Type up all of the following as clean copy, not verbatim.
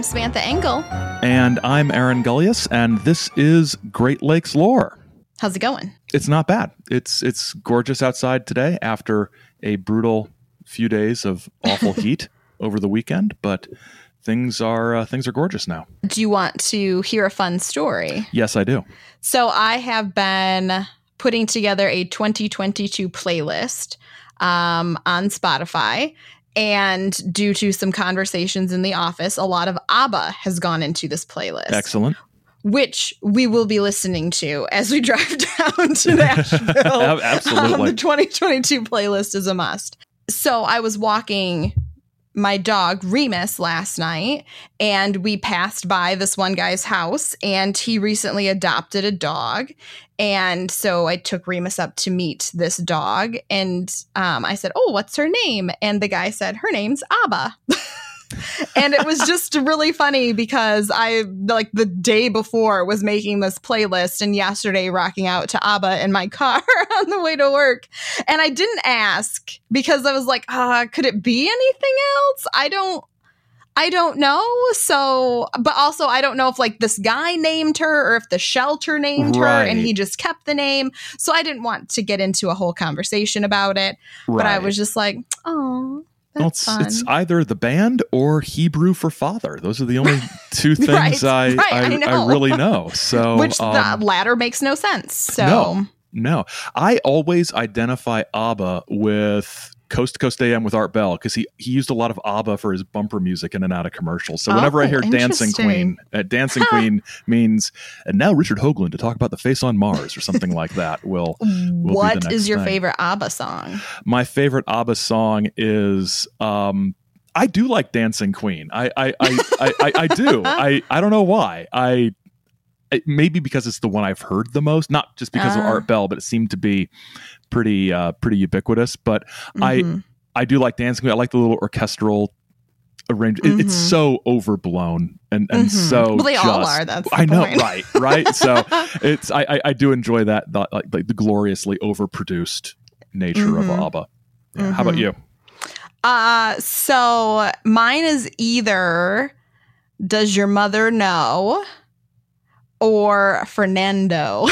I'm Samantha Engel. And I'm Aaron Gullius, and this is Great Lakes Lore. How's it going? It's not bad. It's gorgeous outside today after a brutal few days of awful heat over the weekend, but things are gorgeous now. Do you want to hear a fun story? Yes, I do. So I have been putting together a 2022 playlist on Spotify. And due to some conversations in the office, a lot of ABBA has gone into this playlist. Excellent. Which we will be listening to as we drive down to Nashville. Absolutely. The 2022 playlist is a must. So I was walking my dog Remus last night, and we passed by this one guy's house, and he recently adopted a dog. And so I took Remus up to meet this dog, and I said, "Oh, what's her name?" And the guy said, "Her name's ABBA." And it was just really funny because I, like, the day before was making this playlist, and yesterday rocking out to ABBA in my car on the way to work. And I didn't ask because I was like, could it be anything else? I don't know. So, but also I don't know if, like, this guy named her or if the shelter named her and he just kept the name. So I didn't want to get into a whole conversation about it, but I was just like, oh. Well, it's either the band or Hebrew for father. Those are the only two things I really know. So, which the latter makes no sense. So no, I always identify ABBA with Coast to Coast AM with Art Bell because he used a lot of ABBA for his bumper music in and out of commercials. So whenever I hear Dancing Queen, Dancing Queen means, and now Richard Hoagland to talk about the face on Mars or something like that. What is your favorite ABBA song? My favorite ABBA song is I do like Dancing Queen. I do. I don't know why. Maybe because it's the one I've heard the most, not just because of Art Bell, but it seemed to be pretty ubiquitous. But I do like Dancing Queen. I like the little orchestral arrangement. It's so overblown and so. Well, they all are. That's the point. Right. So it's I do enjoy that like the gloriously overproduced nature of ABBA. Yeah. How about you? So mine is either "Does Your Mother Know?" or Fernando.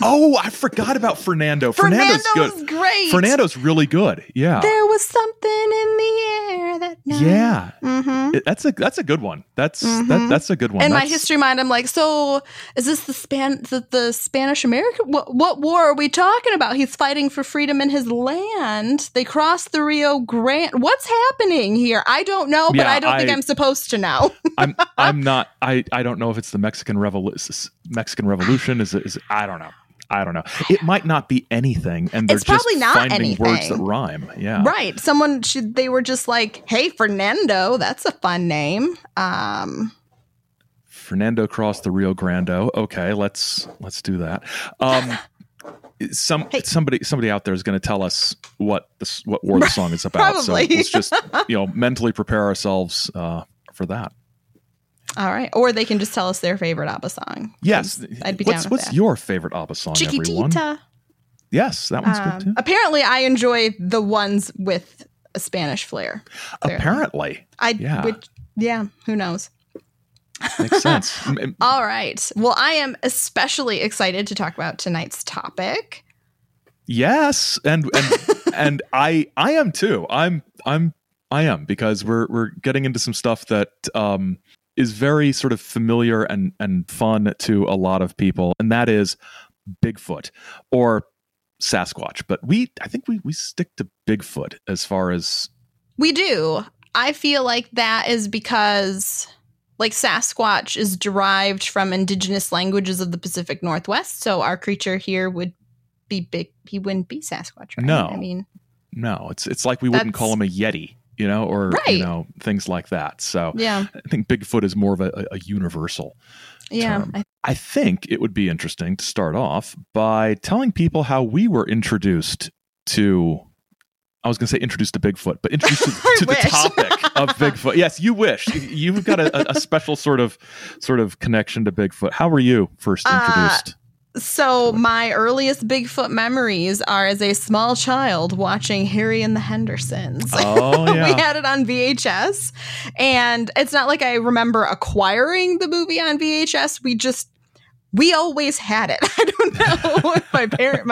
Oh, I forgot about Fernando. Fernando's great. Fernando's really good. Yeah. There was something in the air that night. Yeah. Mm-hmm. That's a good one. That's a good one. In my history mind, I'm like, so is this the Spanish American? What war are we talking about? He's fighting for freedom in his land. They crossed the Rio Grande. What's happening here? I don't know, but I don't think I'm supposed to know. I'm not. I don't know if it's the Mexican Revolution. Mexican Revolution is I don't know. It might not be anything, and they're probably just not finding words that rhyme. Yeah, right. They were just like, "Hey, Fernando, that's a fun name." Fernando crossed the Rio Grande. Okay, let's do that. Somebody out there is going to tell us what war the song is about. Probably. So let's just mentally prepare ourselves for that. All right. Or they can just tell us their favorite ABBA song. Yes. I'd be down with that. What's your favorite ABBA song, everyone? Chiquitita. Yes, that one's good, too. Apparently, I enjoy the ones with a Spanish flair. Apparently. Who knows? Makes sense. All right. Well, I am especially excited to talk about tonight's topic. Yes. And and I am, too. I am because we're getting into some stuff that is very sort of familiar and fun to a lot of people, and that is Bigfoot or Sasquatch. But I think we stick to Bigfoot as far as... We do. I feel like that is because, like, Sasquatch is derived from indigenous languages of the Pacific Northwest, so our creature here would be big. He wouldn't be Sasquatch, right? No. I mean... No, it's like we wouldn't call him a Yeti. Things like that. So yeah. I think Bigfoot is more of a universal term. I think it would be interesting to start off by telling people how we were introduced to the topic of Bigfoot. Yes, you wish. You've got a special sort of connection to Bigfoot. How were you first introduced? So my earliest Bigfoot memories are as a small child watching Harry and the Hendersons. Oh, yeah. We had it on VHS, and it's not like I remember acquiring the movie on VHS. We always had it. I don't know if my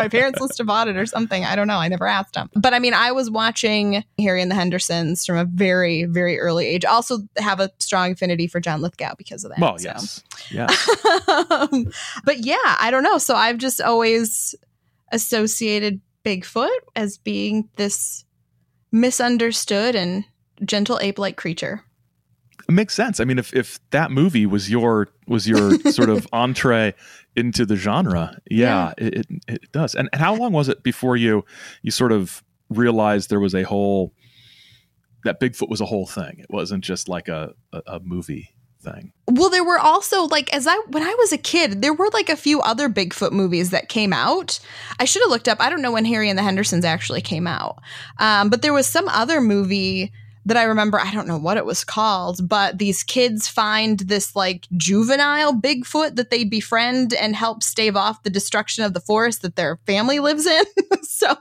parents must have bought it or something. I don't know. I never asked them. But I mean, I was watching Harry and the Hendersons from a very, very early age. Also have a strong affinity for John Lithgow because of that. Well, yes. So. Yeah. But yeah, I don't know. So I've just always associated Bigfoot as being this misunderstood and gentle ape-like creature. It makes sense. I mean, if that movie was your sort of entree into the genre, yeah. It does. And how long was it before you sort of realized there was that Bigfoot was a whole thing? It wasn't just like a movie thing. Well, there were also when I was a kid, there were a few other Bigfoot movies that came out. I should have looked up. I don't know when Harry and the Hendersons actually came out, but there was some other movie that I remember, I don't know what it was called, but these kids find this juvenile Bigfoot that they befriend and help stave off the destruction of the forest that their family lives in. So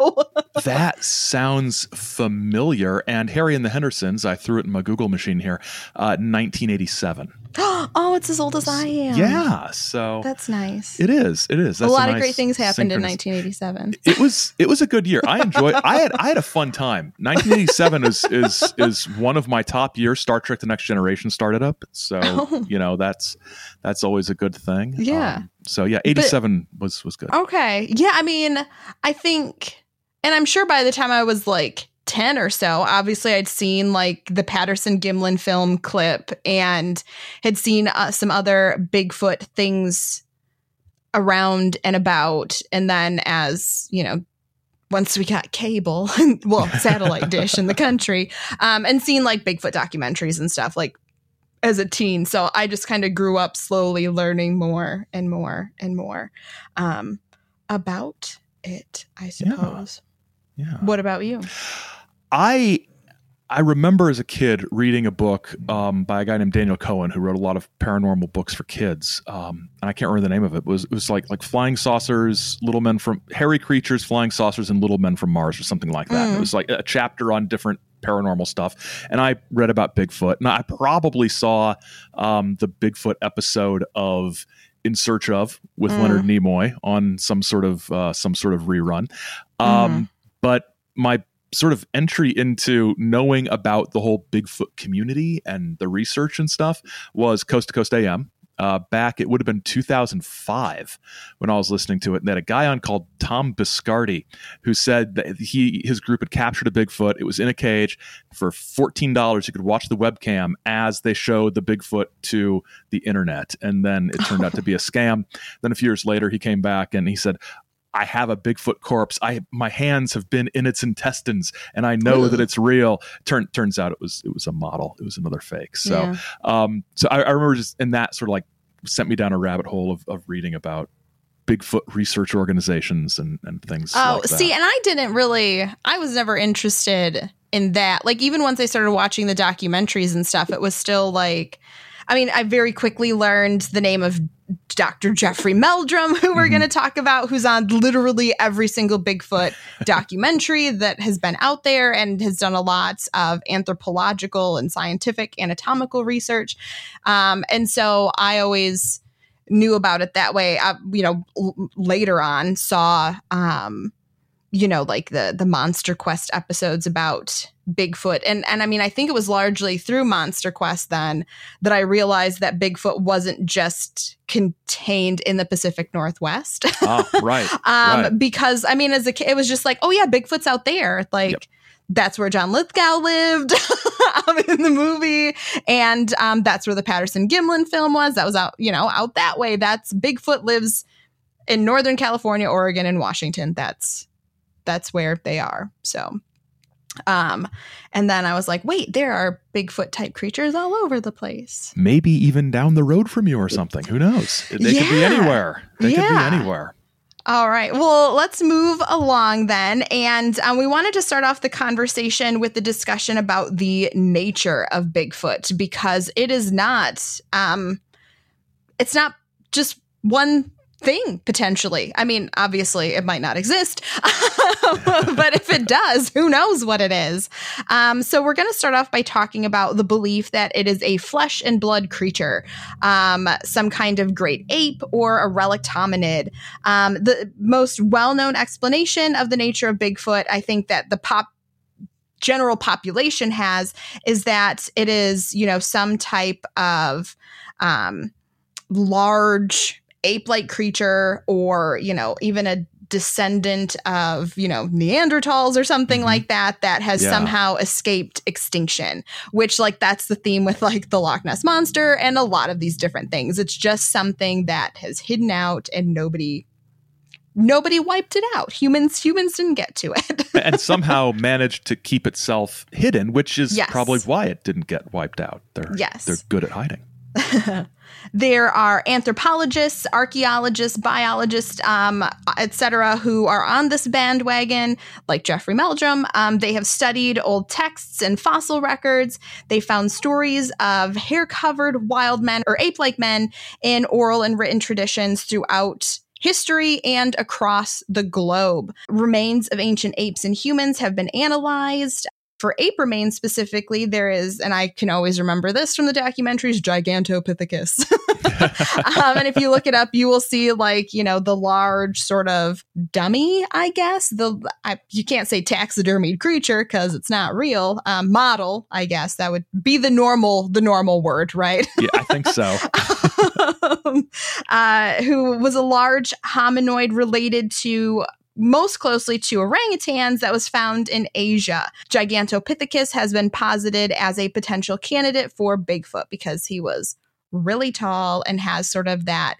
that sounds familiar. And Harry and the Hendersons, I threw it in my Google machine here, 1987. Oh, it's as old as I am. Yeah, so that's nice. It is. That's a lot of great things happened in 1987. It was a good year. I enjoyed. I had a fun time. 1987 is one of my top years. Star Trek the Next Generation started up, so that's always a good thing. Yeah. So yeah, 87 was good. Okay. Yeah. I mean, I think, and I'm sure by the time I was 10 or so, obviously I'd seen the Patterson Gimlin film clip and had seen some other Bigfoot things around and about. And then once we got cable, satellite dish in the country, and seen Bigfoot documentaries and stuff as a teen. So I just kind of grew up slowly learning more and more and more about it, I suppose. Yeah. Yeah. What about you? I remember as a kid reading a book by a guy named Daniel Cohen, who wrote a lot of paranormal books for kids. And I can't remember the name of it. It was like Flying Saucers, Little Men from Hairy Creatures, Flying Saucers, and Little Men from Mars, or something like that. Mm. It was a chapter on different paranormal stuff. And I read about Bigfoot, and I probably saw the Bigfoot episode of In Search Of with Leonard Nimoy on some sort of rerun. But my sort of entry into knowing about the whole Bigfoot community and the research and stuff was Coast to Coast AM. Back, it would have been 2005 when I was listening to it. And they had a guy on called Tom Biscardi who said that his group had captured a Bigfoot. It was in a cage. For $14, you could watch the webcam as they showed the Bigfoot to the internet. And then it turned out to be a scam. Then a few years later, he came back and he said, I have a Bigfoot corpse. My hands have been in its intestines, and I know that it's real. Turns out it was a model. It was another fake. So, yeah. So I remember just, and that sort of sent me down a rabbit hole of reading about Bigfoot research organizations and things. Oh, see, and I was never interested in that. Even once I started watching the documentaries and stuff, it was still I very quickly learned the name of Dr. Jeffrey Meldrum, who we're going to talk about, who's on literally every single Bigfoot documentary that has been out there and has done a lot of anthropological and scientific anatomical research. And so I always knew about it that way. I, later on saw, the Monster Quest episodes about Bigfoot. And I mean, I think it was largely through Monster Quest then that I realized that Bigfoot wasn't just contained in the Pacific Northwest. Right. Because I mean, as a kid, it was just oh yeah, Bigfoot's out there. Yep. That's where John Lithgow lived in the movie. And that's where the Patterson Gimlin film was. That was out, out that way. That's Bigfoot lives in Northern California, Oregon, and Washington. That's where they are. So, and then I was wait, there are Bigfoot type creatures all over the place. Maybe even down the road from you or something. Who knows? They could be anywhere. They could be anywhere. All right. Well, let's move along then. And we wanted to start off the conversation with the discussion about the nature of Bigfoot, because it's not just one thing, potentially. I mean, obviously, it might not exist, but if it does, who knows what it is? So we're going to start off by talking about the belief that it is a flesh and blood creature, some kind of great ape or a relict hominid. The most well-known explanation of the nature of Bigfoot, I think that the general population has, is that it is, you know, some type of large ape-like creature, or, you know, even a descendant of, you know, Neanderthals or something like that, that has somehow escaped extinction, which, like, that's the theme with, like, the Loch Ness Monster and a lot of these different things. It's just something that has hidden out and nobody wiped it out. Humans didn't get to it. And somehow managed to keep itself hidden, which is probably why it didn't get wiped out. They're good at hiding. There are anthropologists, archaeologists, biologists, etc., who are on this bandwagon, like Jeffrey Meldrum. They have studied old texts and fossil records. They found stories of hair-covered wild men or ape-like men in oral and written traditions throughout history and across the globe. Remains of ancient apes and humans have been analyzed. For ape remains specifically, there is, and I can always remember this from the documentaries, Gigantopithecus. And if you look it up, you will see, like, you know, the large sort of dummy, I guess. You can't say taxidermied creature because it's not real. Model, I guess that would be the normal word, right? Yeah, I think so. Who was a large hominoid related to, most closely to, orangutans that was found in Asia. Gigantopithecus has been posited as a potential candidate for Bigfoot because he was really tall and has sort of that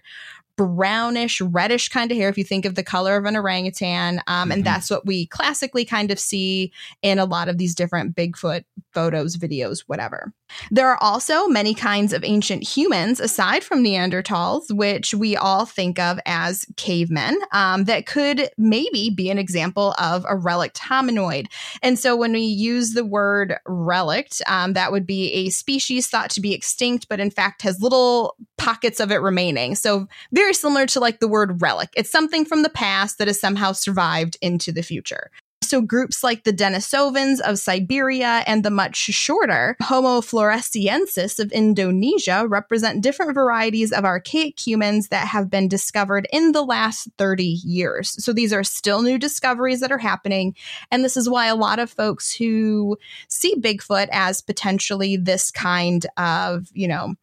brownish, reddish kind of hair, if you think of the color of an orangutan. And that's what we classically kind of see in a lot of these different Bigfoot photos, videos, whatever. There are also many kinds of ancient humans, aside from Neanderthals, which we all think of as cavemen, that could maybe be an example of a relict hominoid. And so when we use the word relict, that would be a species thought to be extinct, but in fact has little pockets of it remaining. So very similar to, like, the word relic. It's something from the past that has somehow survived into the future. So groups like the Denisovans of Siberia and the much shorter Homo floresiensis of Indonesia represent different varieties of archaic humans that have been discovered in the last 30 years. So these are still new discoveries that are happening. And this is why a lot of folks who see Bigfoot as potentially this kind of, you know,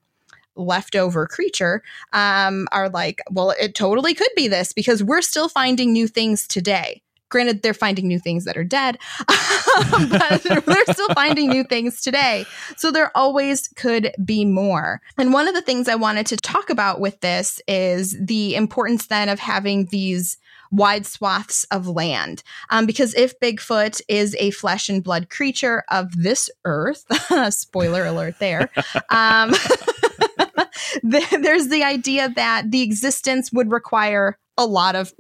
leftover creature are like, well, it totally could be this because we're still finding new things today. Granted, they're finding new things that are dead, but they're still finding new things today. So there always could be more. And one of the things I wanted to talk about with this is the importance then of having these wide swaths of land. Because if Bigfoot is a flesh and blood creature of this earth, spoiler alert there, there's the idea that the existence would require a lot of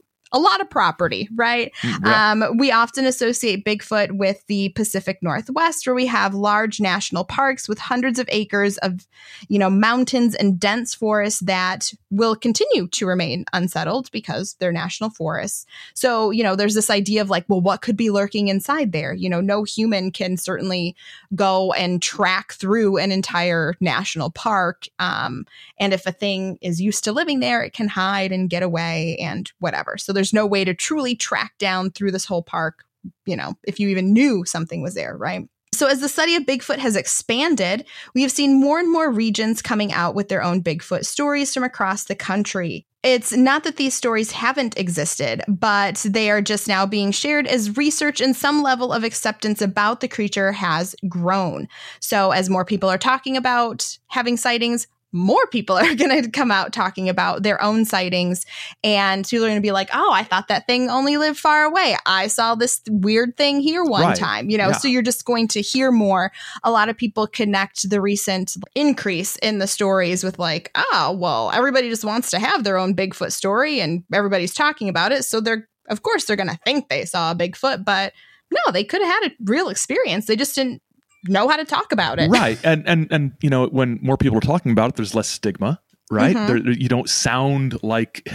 property, right? Yeah. We often associate Bigfoot with the Pacific Northwest, where we have large national parks with hundreds of acres of, you know, mountains and dense forests that will continue to remain unsettled because they're national forests. So, you know, there's this idea of, like, well, what could be lurking inside there? You know, no human can certainly go and track through an entire national park. And if a thing is used to living there, it can hide and get away and whatever. So there's no way to truly track down through this whole park, you know, if you even knew something was there, right? So as the study of Bigfoot has expanded, we have seen more and more regions coming out with their own Bigfoot stories from across the country. It's not that these stories haven't existed, but they are just now being shared as research, and some level of acceptance about the creature has grown. So as more people are talking about having sightings, more people are going to come out talking about their own sightings, and people are going to be like, oh, I thought that thing only lived far away. I saw this weird thing here one time, you know, so you're just going to hear more. A lot of people connect the recent increase in the stories with, like, oh, well, everybody just wants to have their own Bigfoot story and everybody's talking about it. So of course they're going to think they saw a Bigfoot, but no, they could have had a real experience. They just didn't know how to talk about it. Right. And you know, when more people are talking about it, there's less stigma. right? Mm-hmm. You don't sound like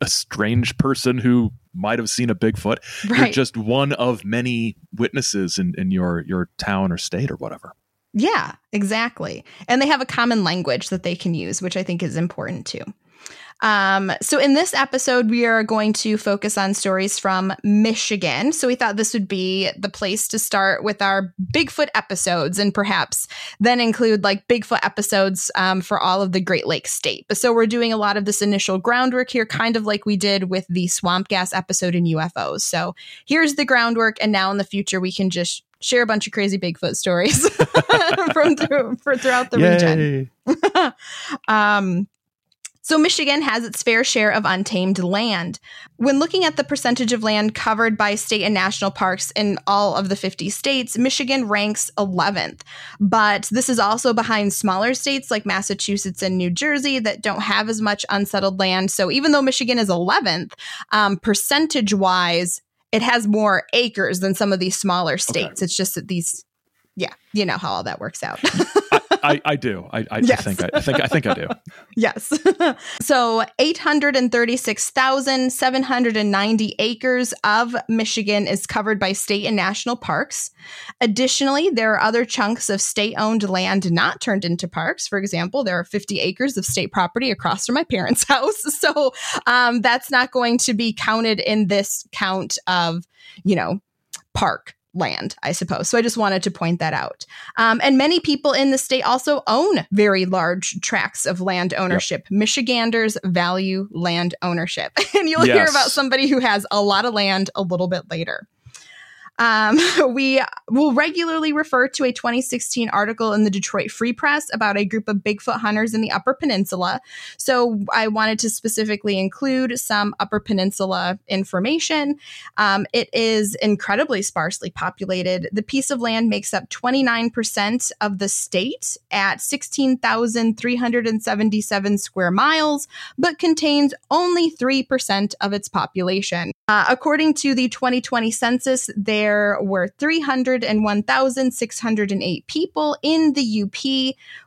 a strange person who might have seen a Bigfoot. Right. You're just one of many witnesses in your town or state or whatever. Yeah, exactly. And they have a common language that they can use, which I think is important too. So in this episode, we are going to focus on stories from Michigan. So we thought this would be the place to start with our Bigfoot episodes and perhaps then include like Bigfoot episodes for all of the Great Lakes state. But so we're doing a lot of this initial groundwork here, kind of like we did with the swamp gas episode in UFOs. So here's the groundwork. And now in the future, we can just share a bunch of crazy Bigfoot stories throughout the region. So Michigan has its fair share of untamed land. When looking at the percentage of land covered by state and national parks in all of the 50 states, Michigan ranks 11th. But this is also behind smaller states like Massachusetts and New Jersey that don't have as much unsettled land. So even though Michigan is 11th, percentage-wise, it has more acres than some of these smaller states. Okay. It's just that these, you know how all that works out. I do. Yes. I think I do. Yes. So 836,790 acres of Michigan is covered by state and national parks. Additionally, there are other chunks of state-owned land not turned into parks. For example, there are 50 acres of state property across from my parents' house. So that's not going to be counted in this count of, park land, I suppose. So I just wanted to point that out. And many people in the state also own very large tracts of land ownership. Yep. Michiganders value land ownership. And you'll hear about somebody who has a lot of land a little bit later. We will regularly refer to a 2016 article in the Detroit Free Press about a group of Bigfoot hunters in the Upper Peninsula. So I wanted to specifically include some Upper Peninsula information. It is incredibly sparsely populated. The piece of land makes up 29% of the state at 16,377 square miles, but contains only 3% of its population. According to the 2020 census, there were 301,608 people in the UP,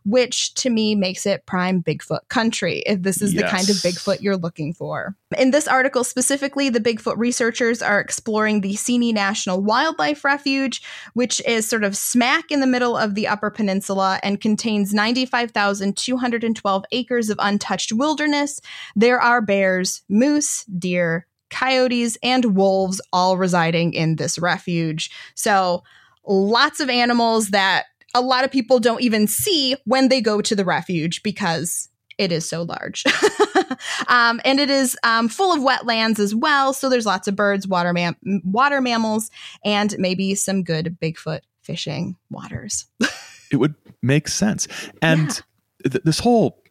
which to me makes it prime Bigfoot country, if this is the kind of Bigfoot you're looking for. In this article specifically, the Bigfoot researchers are exploring the Sini National Wildlife Refuge, which is sort of smack in the middle of the Upper Peninsula and contains 95,212 acres of untouched wilderness. There are bears, moose, deer, coyotes, and wolves all residing in this refuge. So lots of animals that a lot of people don't even see when they go to the refuge because it is so large. And it is full of wetlands as well. So there's lots of birds, water mammals, and maybe some good Bigfoot fishing waters. It would make sense. And this whole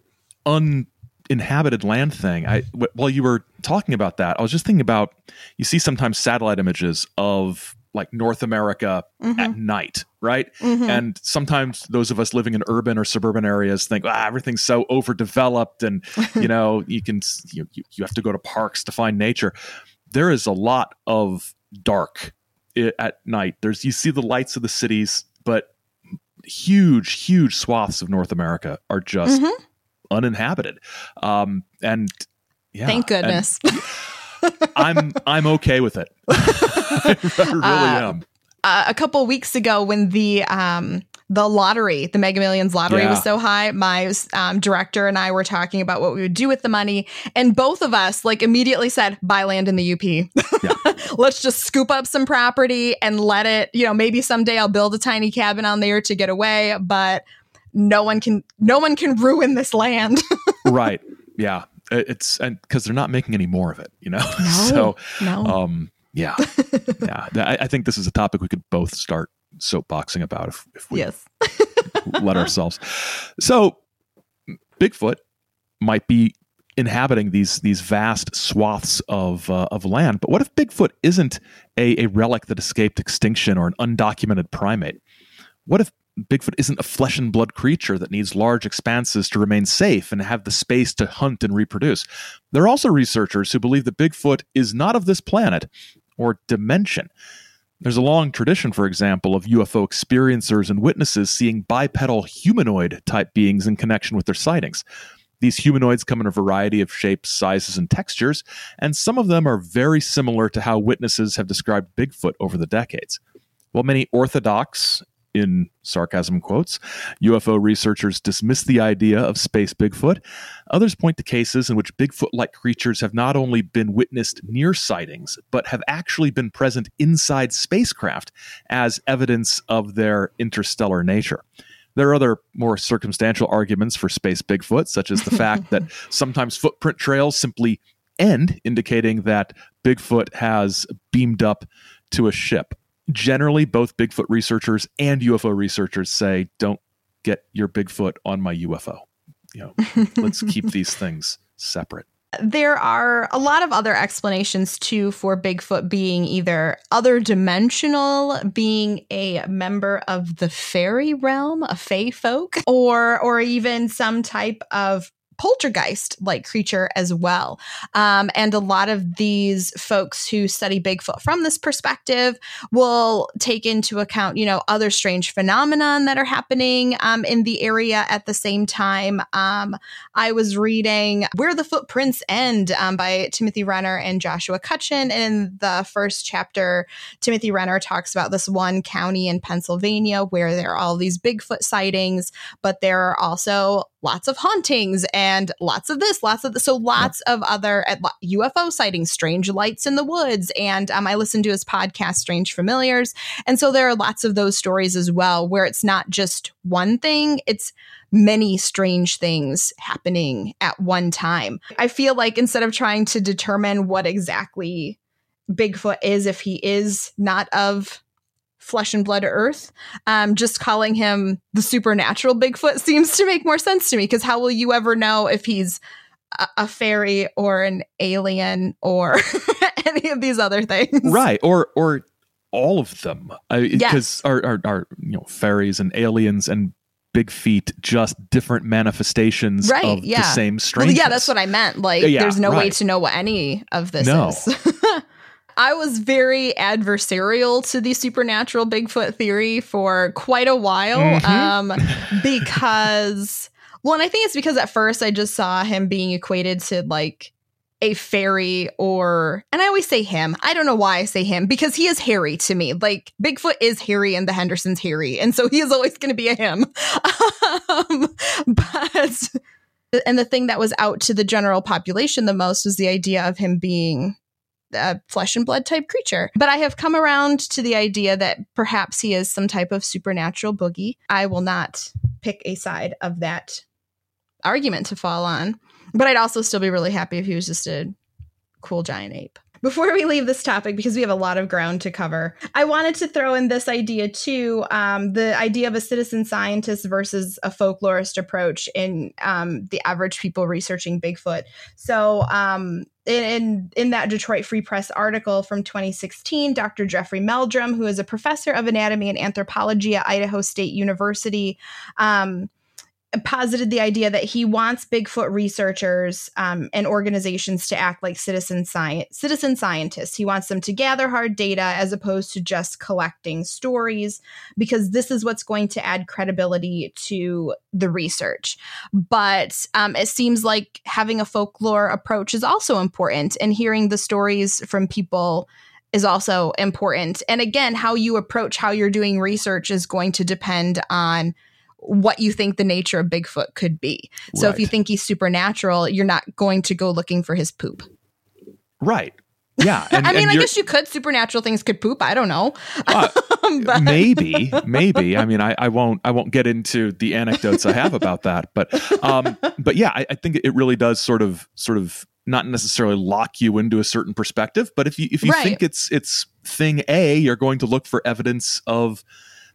uninhabited land thing, while you were talking about that, I was just thinking about, you see sometimes satellite images of like North America at night, right? Mm-hmm. And sometimes those of us living in urban or suburban areas think, everything's so overdeveloped and you have to go to parks to find nature. There is a lot of dark at night. You see the lights of the cities, but huge swaths of North America are just uninhabited. Thank goodness. I'm okay with it. I really am. A couple weeks ago, when the Mega Millions lottery was so high, my director and I were talking about what we would do with the money, and both of us immediately said, buy land in the UP. Let's just scoop up some property and let it, maybe someday I'll build a tiny cabin on there to get away, but no one can ruin this land. Right. Yeah. It's because they're not making any more of it, No. I think this is a topic we could both start soapboxing about if we let ourselves. So Bigfoot might be inhabiting these vast swaths of land, but what if Bigfoot isn't a relic that escaped extinction or an undocumented primate? What if Bigfoot isn't a flesh and blood creature that needs large expanses to remain safe and have the space to hunt and reproduce? There are also researchers who believe that Bigfoot is not of this planet or dimension. There's a long tradition, for example, of UFO experiencers and witnesses seeing bipedal humanoid type beings in connection with their sightings. These humanoids come in a variety of shapes, sizes, and textures, and some of them are very similar to how witnesses have described Bigfoot over the decades. While many orthodox, in sarcasm quotes, UFO researchers dismiss the idea of space Bigfoot, others point to cases in which Bigfoot-like creatures have not only been witnessed near sightings, but have actually been present inside spacecraft as evidence of their interstellar nature. There are other more circumstantial arguments for space Bigfoot, such as the fact that sometimes footprint trails simply end, indicating that Bigfoot has beamed up to a ship. Generally, both Bigfoot researchers and UFO researchers say, don't get your Bigfoot on my UFO. You know, let's keep these things separate. There are a lot of other explanations, too, for Bigfoot being either other dimensional, being a member of the fairy realm, a fae folk, or even some type of poltergeist-like creature as well. And a lot of these folks who study Bigfoot from this perspective will take into account, you know, other strange phenomenon that are happening in the area at the same time. I was reading Where the Footprints End by Timothy Renner and Joshua Cutchin. In the first chapter, Timothy Renner talks about this one county in Pennsylvania where there are all these Bigfoot sightings, but there are also lots of hauntings and lots of this, lots of this. So lots of other UFO sightings, strange lights in the woods. And I listened to his podcast, Strange Familiars. And so there are lots of those stories as well, where it's not just one thing. It's many strange things happening at one time. I feel like instead of trying to determine what exactly Bigfoot is, if he is not of flesh and blood earth, just calling him the supernatural Bigfoot seems to make more sense to me, because how will you ever know if he's a fairy or an alien or any of these other things? Right. Or all of them. Because are you know, fairies and aliens and big feet just different manifestations of the same strangeness. Well, yeah, that's what I meant. Like, there's no way to know what any of this is. I was very adversarial to the supernatural Bigfoot theory for quite a while, because, well, and I think it's because at first I just saw him being equated to like a fairy or, and I always say him. I don't know why I say him, because he is Harry to me. Like, Bigfoot is Harry and the Hendersons Harry. And so he is always going to be a him. But, and the thing that was out to the general population the most was the idea of him being a flesh and blood type creature. But I have come around to the idea that perhaps he is some type of supernatural boogie. I will not pick a side of that argument to fall on, but I'd also still be really happy if he was just a cool giant ape. Before we leave this topic, because we have a lot of ground to cover, I wanted to throw in this idea too, the idea of a citizen scientist versus a folklorist approach in the average people researching Bigfoot. So in that Detroit Free Press article from 2016, Dr. Jeffrey Meldrum, who is a professor of anatomy and anthropology at Idaho State University, posited the idea that he wants Bigfoot researchers and organizations to act like citizen scientists. He wants them to gather hard data as opposed to just collecting stories, because this is what's going to add credibility to the research. But it seems like having a folklore approach is also important, and hearing the stories from people is also important. And again, how you approach how you're doing research is going to depend on what you think the nature of Bigfoot could be. So if you think he's supernatural, you're not going to go looking for his poop. Right. Yeah. And, I mean, I guess you could. Supernatural things could poop. I don't know. But maybe. I mean, I won't get into the anecdotes I have about that. But yeah, I think it really does sort of not necessarily lock you into a certain perspective. But if you think it's thing A, you're going to look for evidence of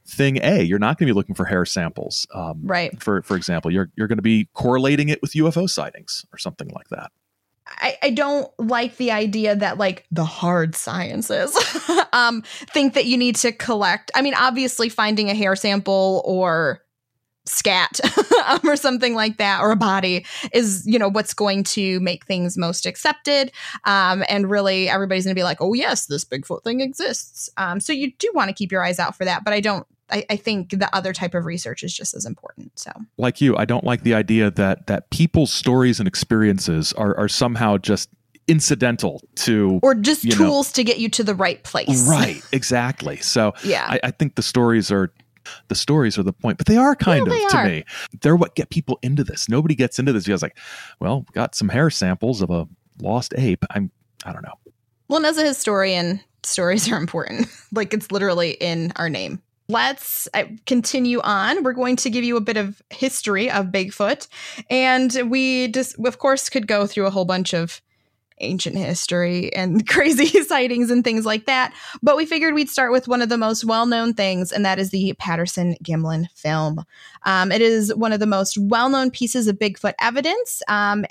thing A. You're not going to be looking for hair samples, right? For example, you're going to be correlating it with UFO sightings or something like that. I don't like the idea that like the hard sciences think that you need to collect. I mean, obviously, finding a hair sample or scat or something like that, or a body, is, you know, what's going to make things most accepted, and really everybody's gonna be like, oh yes, this Bigfoot thing exists. So you do want to keep your eyes out for that, but I don't I think the other type of research is just as important. So, like you, I don't like the idea that people's stories and experiences are somehow just incidental to, or just tools to get you to the right place. Right, exactly. So, yeah, I think the stories are the point, but they are kind of to me. They're what get people into this. Nobody gets into this because, like, well, got some hair samples of a lost ape. I don't know. Well, and as a historian, stories are important. Like, it's literally in our name. Let's continue on. We're going to give you a bit of history of Bigfoot. And we just, of course, could go through a whole bunch of ancient history and crazy sightings and things like that. But we figured we'd start with one of the most well-known things, and that is the Patterson Gimlin film. It is one of the most well-known pieces of Bigfoot evidence, and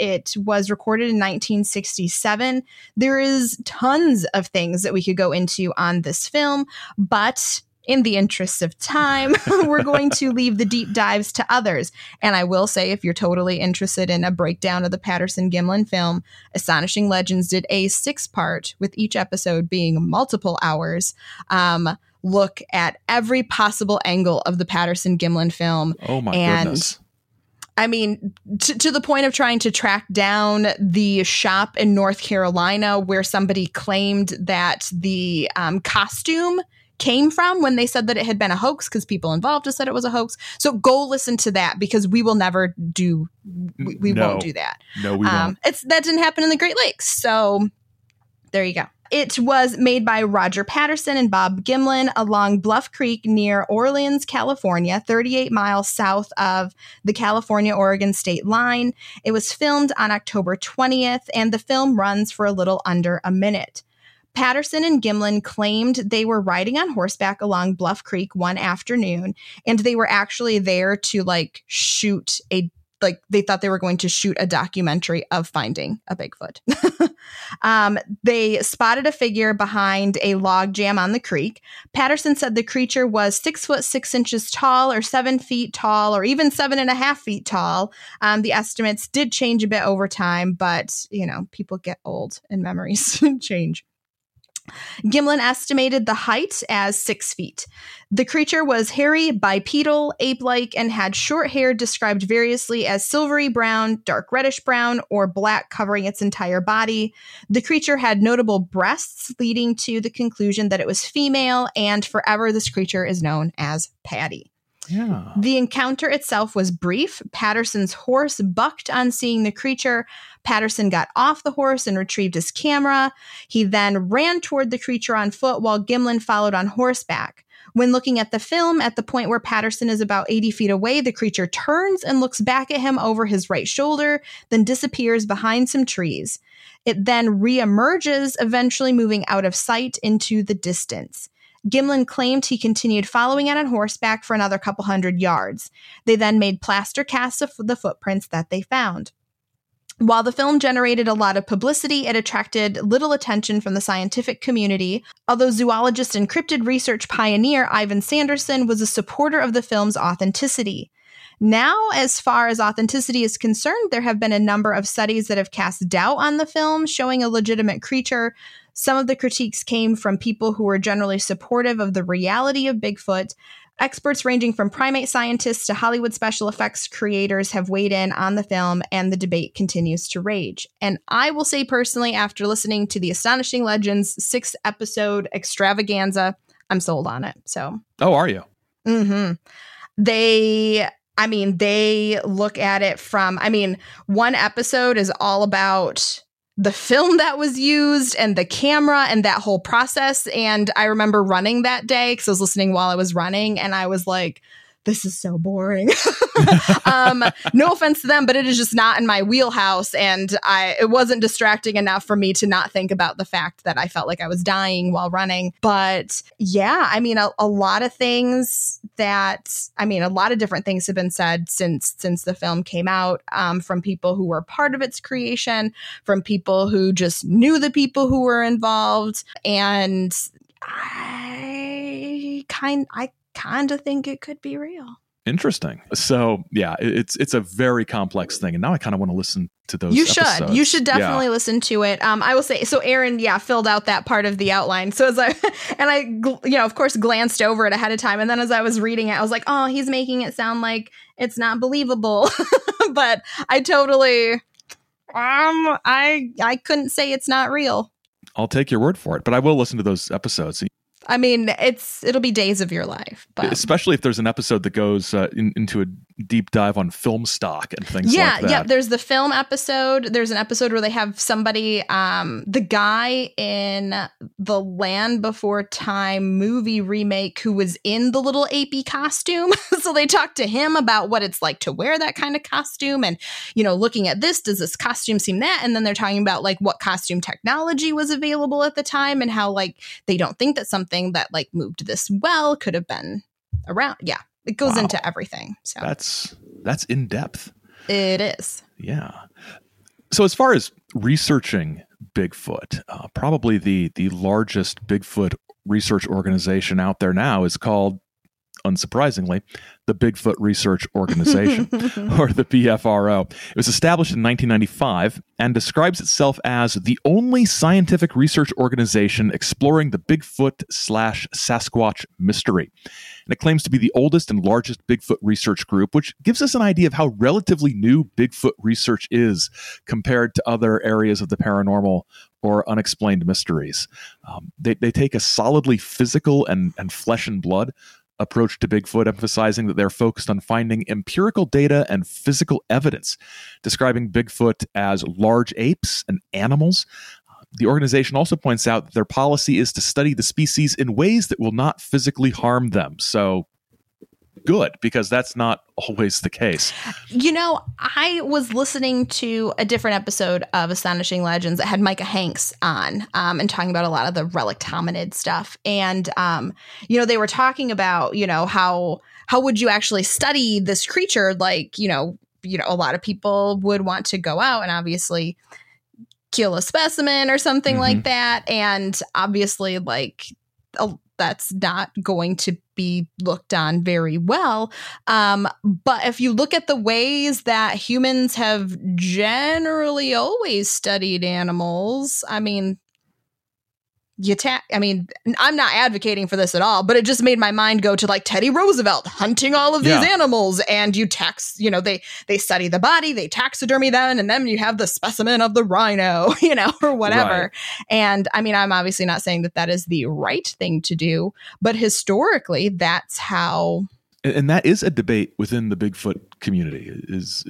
it was recorded in 1967. There is tons of things that we could go into on this film, but in the interest of time, we're going to leave the deep dives to others. And I will say, if you're totally interested in a breakdown of the Patterson Gimlin film, Astonishing Legends did a 6-part, with each episode being multiple hours, look at every possible angle of the Patterson Gimlin film. Oh, my goodness. I mean, to the point of trying to track down the shop in North Carolina where somebody claimed that the costume came from, when they said that it had been a hoax because people involved just said it was a hoax. So go listen to that, because we will never do, won't do that. No, we won't. That didn't happen in the Great Lakes. So there you go. It was made by Roger Patterson and Bob Gimlin along Bluff Creek near Orleans, California, 38 miles south of the California-Oregon state line. It was filmed on October 20th, and the film runs for a little under a minute. Patterson and Gimlin claimed they were riding on horseback along Bluff Creek one afternoon, and they were actually there to they thought they were going to shoot a documentary of Finding a Bigfoot. They spotted a figure behind a log jam on the creek. Patterson said the creature was 6 foot 6 inches tall, or 7 feet tall, or even 7.5 feet tall. The estimates did change a bit over time, but people get old and memories change. Gimlin estimated the height as 6 feet. The creature was hairy, bipedal, ape-like, and had short hair described variously as silvery brown, dark reddish brown, or black covering its entire body. The creature had notable breasts, leading to the conclusion that it was female, and forever this creature is known as Patty. Yeah. The encounter itself was brief. Patterson's horse bucked on seeing the creature. Patterson got off the horse and retrieved his camera. He then ran toward the creature on foot, while Gimlin followed on horseback. When looking at the film, at the point where Patterson is about 80 feet away, the creature turns and looks back at him over his right shoulder, then disappears behind some trees. It then reemerges, eventually moving out of sight into the distance. Gimlin claimed he continued following it on horseback for another couple hundred yards. They then made plaster casts of the footprints that they found. While the film generated a lot of publicity, it attracted little attention from the scientific community, although zoologist and cryptid research pioneer Ivan Sanderson was a supporter of the film's authenticity. Now, as far as authenticity is concerned, there have been a number of studies that have cast doubt on the film, showing a legitimate creature. Some of the critiques came from people who were generally supportive of the reality of Bigfoot. Experts ranging from primate scientists to Hollywood special effects creators have weighed in on the film, and the debate continues to rage. And I will say personally, after listening to the Astonishing Legends 6-episode extravaganza, I'm sold on it. So, oh, are you? Mm-hmm. They look at it from, one episode is all about the film that was used and the camera and that whole process. And I remember running that day because I was listening while I was running, and I was like, this is so boring. No offense to them, but it is just not in my wheelhouse. And it wasn't distracting enough for me to not think about the fact that I felt like I was dying while running. But yeah, a lot of things a lot of different things have been said since the film came out, from people who were part of its creation, from people who just knew the people who were involved. And I kind of think it could be real. Interesting. So yeah, it's a very complex thing. And now I kind of want to listen to those. You should. Episodes. You should definitely listen to it. I will say, so Aaron, filled out that part of the outline. So as I of course glanced over it ahead of time. And then as I was reading it, I was like, oh, he's making it sound like it's not believable. But I totally, I couldn't say it's not real. I'll take your word for it, but I will listen to those episodes. I mean, it'll be days of your life. But. Especially if there's an episode that goes into a deep dive on film stock and things like that. Yeah, there's the film episode. There's an episode where they have somebody, the guy in the Land Before Time movie remake who was in the little apey costume. So they talk to him about what it's like to wear that kind of costume and, looking at this, does this costume seem that? And then they're talking about like what costume technology was available at the time and how like they don't think that something that like moved this well could have been around. Yeah. It goes into everything. So that's in depth. It is. Yeah. So as far as researching Bigfoot, probably the largest Bigfoot research organization out there now is called, unsurprisingly, the Bigfoot Research Organization, or the BFRO. It was established in 1995 and describes itself as the only scientific research organization exploring the Bigfoot/Sasquatch mystery. And it claims to be the oldest and largest Bigfoot research group, which gives us an idea of how relatively new Bigfoot research is compared to other areas of the paranormal or unexplained mysteries. They take a solidly physical and flesh and blood approach to Bigfoot, emphasizing that they're focused on finding empirical data and physical evidence, describing Bigfoot as large apes and animals. The organization also points out that their policy is to study the species in ways that will not physically harm them. So good, because that's not always the case. I was listening to a different episode of Astonishing Legends that had Micah Hanks on and talking about a lot of the relict hominid stuff. And, they were talking about, how would you actually study this creature? Like, a lot of people would want to go out and obviously kill a specimen or something like that. And obviously, like, that's not going to be looked on very well. But if you look at the ways that humans have generally always studied animals, I mean, I'm not advocating for this at all, but it just made my mind go to like Teddy Roosevelt hunting all of these animals, and you tax, they study the body, they taxidermy them, and then you have the specimen of the rhino, or whatever. Right. And I mean, I'm obviously not saying that is the right thing to do, but historically that's how. And that is a debate within the Bigfoot community is,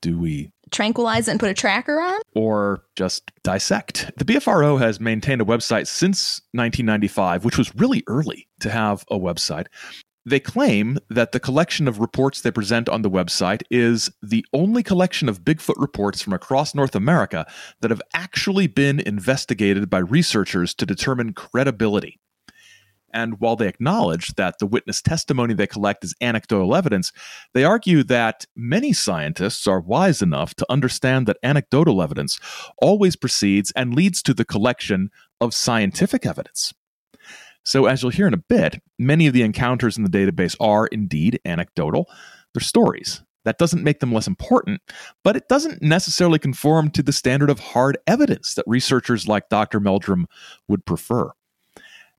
do we tranquilize it and put a tracker on? Or just dissect? The BFRO has maintained a website since 1995, which was really early to have a website. They claim that the collection of reports they present on the website is the only collection of Bigfoot reports from across North America that have actually been investigated by researchers to determine credibility. And while they acknowledge that the witness testimony they collect is anecdotal evidence, they argue that many scientists are wise enough to understand that anecdotal evidence always precedes and leads to the collection of scientific evidence. So as you'll hear in a bit, many of the encounters in the database are indeed anecdotal. They're stories. That doesn't make them less important, but it doesn't necessarily conform to the standard of hard evidence that researchers like Dr. Meldrum would prefer.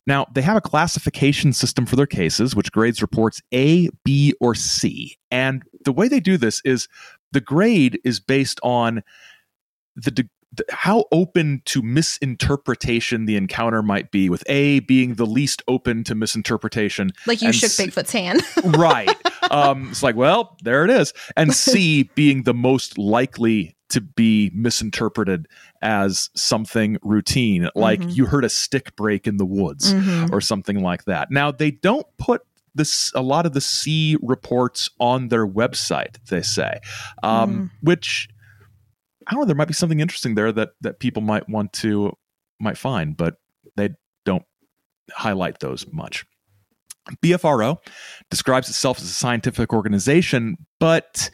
Now, they have a classification system for their cases, which grades reports A, B, or C. And the way they do this is the grade is based on how open to misinterpretation the encounter might be, with A being the least open to misinterpretation. Like you shook Bigfoot's hand. Right. It's like, well, there it is. And C being the most likely to be misinterpreted as something routine, like you heard a stick break in the woods or something like that. Now, they don't put a lot of the C reports on their website, they say, which, I don't know, there might be something interesting there that people might find, but they don't highlight those much. BFRO describes itself as a scientific organization, but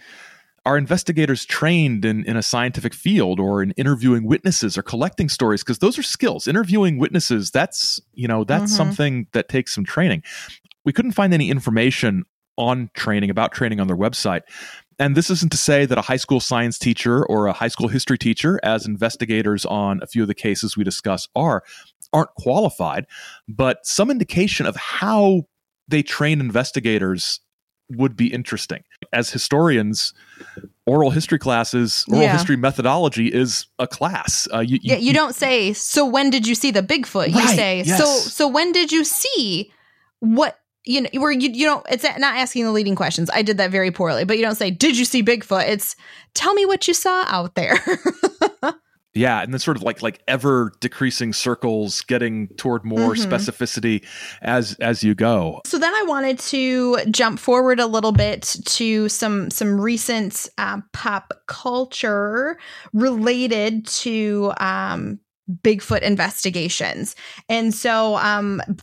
are investigators trained in a scientific field, or in interviewing witnesses or collecting stories? Because those are skills. Interviewing witnesses, that's something that takes some training. We couldn't find any information on training, about training on their website. And this isn't to say that a high school science teacher or a high school history teacher, as investigators on a few of the cases we discuss are, aren't qualified, but some indication of how they train investigators would be interesting. As historians, oral history classes, oral history methodology is a class. You don't say, so when did you see the Bigfoot? Right, you say, yes. so when did you see what... You know, where you don't, it's not asking the leading questions. I did that very poorly, but you don't say, did you see Bigfoot? It's tell me what you saw out there. Yeah. And then sort of like ever decreasing circles, getting toward more specificity as you go. So then I wanted to jump forward a little bit to some recent pop culture related to, Bigfoot investigations. And so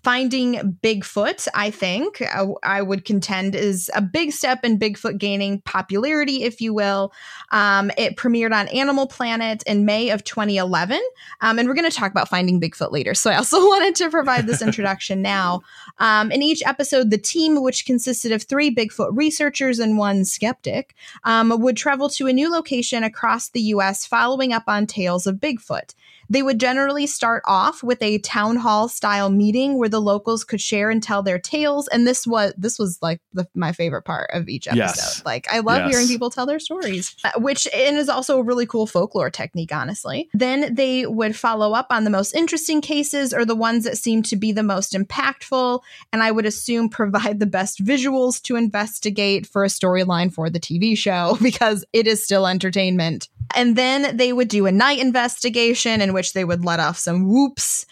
Finding Bigfoot, I think, I would contend is a big step in Bigfoot gaining popularity, if you will. It premiered on Animal Planet in May of 2011. And we're going to talk about Finding Bigfoot later. So I also wanted to provide this introduction now. In each episode, the team, which consisted of 3 Bigfoot researchers and 1 skeptic, would travel to a new location across the U.S. following up on tales of Bigfoot. They would generally start off with a town hall style meeting where the locals could share and tell their tales. And this was like my favorite part of each episode. Yes. Like I love hearing people tell their stories, which is also a really cool folklore technique, honestly. Then they would follow up on the most interesting cases or the ones that seemed to be the most impactful. And I would assume provide the best visuals to investigate for a storyline for the TV show, because it is still entertainment. And then they would do a night investigation in which they would let off some whoops,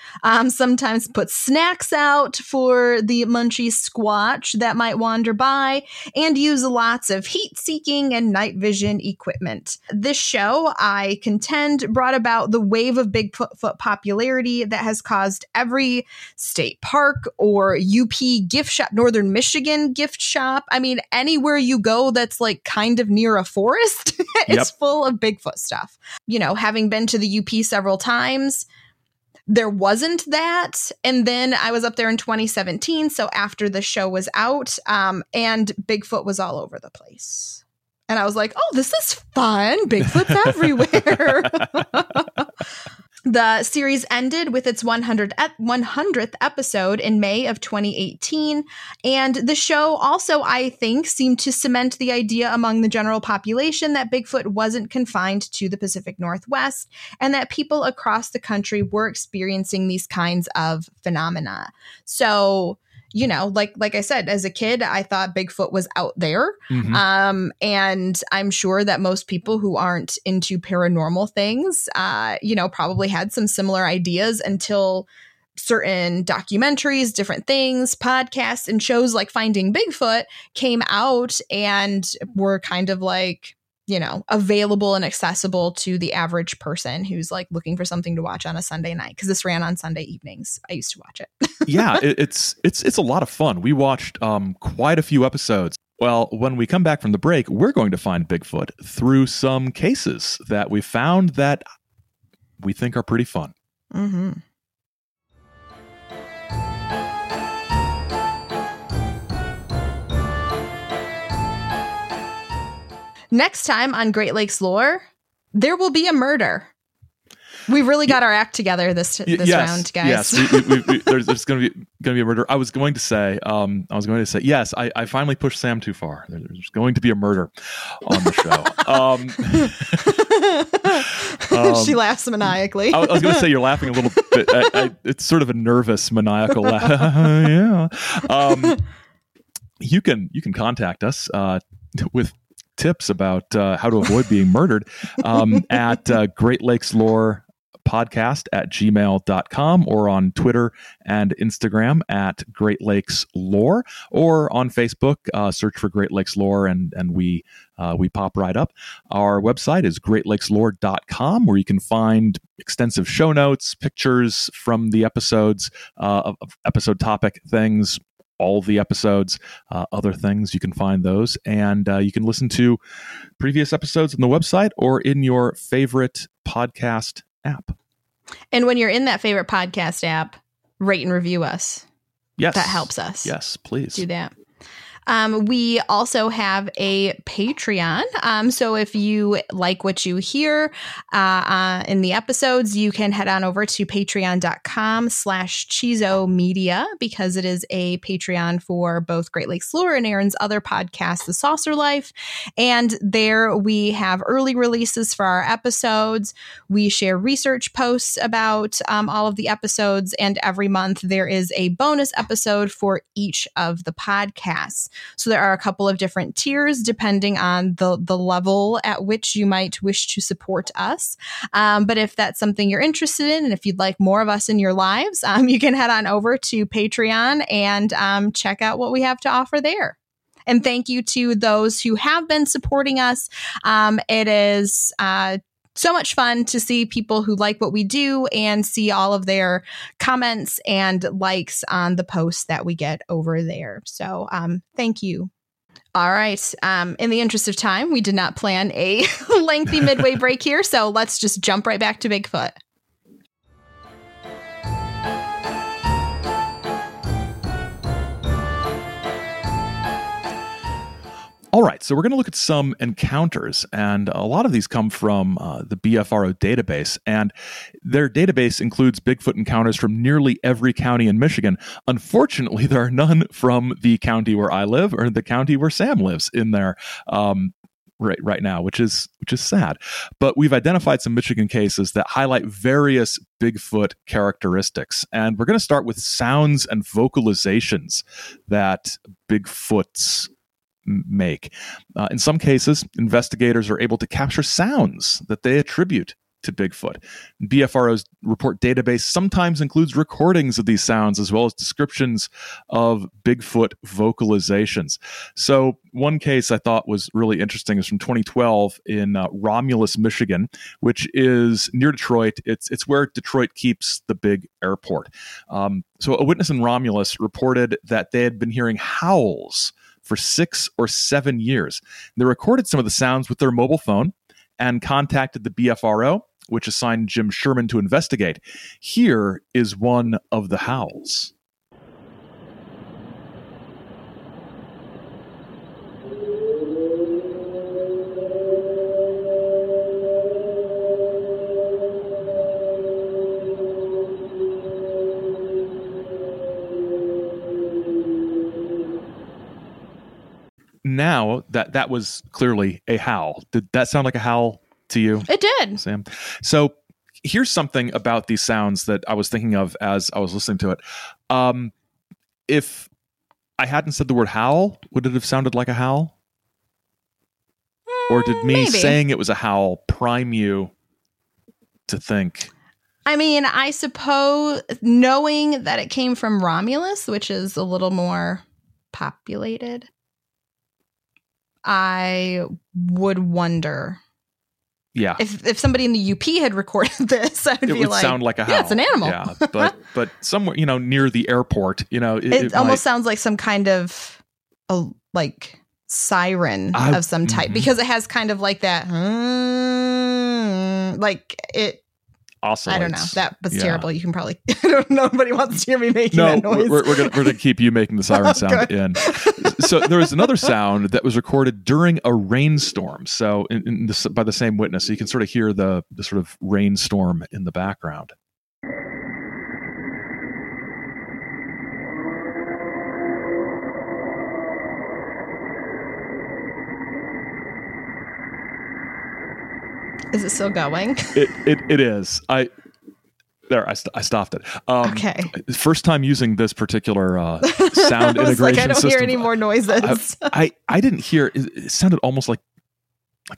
sometimes put snacks out for the munchy squatch that might wander by, and use lots of heat-seeking and night vision equipment. This show, I contend, brought about the wave of Bigfoot popularity that has caused every state park or UP gift shop, Northern Michigan gift shop. I mean, anywhere you go that's like kind of near a forest, it's full of Bigfoot stuff. You know, having been to the UP several times, there wasn't that. And then I was up there in 2017, so after the show was out, and Bigfoot was all over the place. And I was like, oh, this is fun. Bigfoot's everywhere. The series ended with its 100th episode in May of 2018, and the show also, I think, seemed to cement the idea among the general population that Bigfoot wasn't confined to the Pacific Northwest and that people across the country were experiencing these kinds of phenomena. So, you know, like I said, as a kid, I thought Bigfoot was out there. And I'm sure that most people who aren't into paranormal things, you know, probably had some similar ideas until certain documentaries, different things, podcasts and shows like Finding Bigfoot came out and were kind of like, you know, available and accessible to the average person who's like looking for something to watch on a Sunday night. Cause this ran on Sunday evenings. I used to watch it. Yeah. It's a lot of fun. We watched quite a few episodes. Well, when we come back from the break, we're going to find Bigfoot through some cases that we found that we think are pretty fun. Mm-hmm. Next time on Great Lakes Lore, there will be a murder. We really got our act together this round, guys. Yes, there's going to be a murder. I was going to say yes. I finally pushed Sam too far. There's going to be a murder on the show. She laughs maniacally. I was going to say you're laughing a little bit. It's sort of a nervous maniacal laugh. Yeah. You can contact us with tips about how to avoid being murdered at Great Lakes Lore Podcast @gmail.com or on Twitter and Instagram at Great Lakes Lore, or on Facebook, search for Great Lakes Lore and we pop right up. Our website is greatlakeslore.com, where you can find extensive show notes, pictures from the episodes, of episode topic things, all the episodes, other things. You can find those, and you can listen to previous episodes on the website or in your favorite podcast app. And when you're in that favorite podcast app, rate and review us. Yes. That helps us. Yes, please. Do that. We also have a Patreon. So if you like what you hear in the episodes, you can head on over to patreon.com/Chiso Media, because it is a Patreon for both Great Lakes Lore and Aaron's other podcast, The Saucer Life. And there we have early releases for our episodes. We share research posts about all of the episodes. And every month there is a bonus episode for each of the podcasts. So there are a couple of different tiers depending on the level at which you might wish to support us. But if that's something you're interested in, and if you'd like more of us in your lives, you can head on over to Patreon and check out what we have to offer there. And thank you to those who have been supporting us. It is so much fun to see people who like what we do and see all of their comments and likes on the posts that we get over there. So thank you. All right. In the interest of time, we did not plan a lengthy midway break here. So let's just jump right back to Bigfoot. All right, so we're going to look at some encounters, and a lot of these come from the BFRO database, and their database includes Bigfoot encounters from nearly every county in Michigan. Unfortunately, there are none from the county where I live or the county where Sam lives in there right now, which is sad. But we've identified some Michigan cases that highlight various Bigfoot characteristics, and we're going to start with sounds and vocalizations that Bigfoots make. In some cases, investigators are able to capture sounds that they attribute to Bigfoot. BFRO's report database sometimes includes recordings of these sounds as well as descriptions of Bigfoot vocalizations. So one case I thought was really interesting is from 2012 in Romulus, Michigan, which is near Detroit. It's where Detroit keeps the big airport. So a witness in Romulus reported that they had been hearing howls for 6 or 7 years. They recorded some of the sounds with their mobile phone and contacted the BFRO, which assigned Jim Sherman to investigate. Here is one of the howls. Now that was clearly a howl. Did that sound like a howl to you? It did, Sam. So here's something about these sounds that I was thinking of as I was listening to it. If I hadn't said the word howl, would it have sounded like a howl? Or did me maybe saying it was a howl prime you to think? I mean, I suppose knowing that it came from Romulus, which is a little more populated, I would wonder. Yeah. If somebody in the UP had recorded this, I would be like, it would sound like a howl. Yeah, it's an animal. Yeah, but somewhere, near the airport, it almost sounds like some kind of like siren of some type, mm-hmm, because it has kind of like that like it. Oscillates. I don't know. That was terrible. You can probably... Nobody wants to hear me making that noise. We're going to keep you making the siren sound in. So there was another sound that was recorded during a rainstorm. So by the same witness, so you can sort of hear the sort of rainstorm in the background. Is it still going? It is. I stopped it. Okay. First time using this particular sound integration system. I don't hear any more noises. I didn't hear. It sounded almost like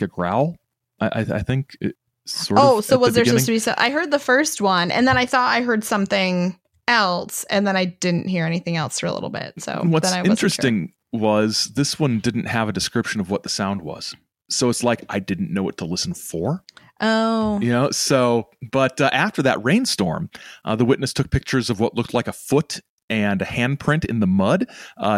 a growl. I think. It sort of. Oh, so was there supposed to be? So I heard the first one, and then I thought I heard something else, and then I didn't hear anything else for a little bit. So what's then interesting was this one didn't have a description of what the sound was. So it's like I didn't know what to listen for. Oh. But after that rainstorm, the witness took pictures of what looked like a foot and a handprint in the mud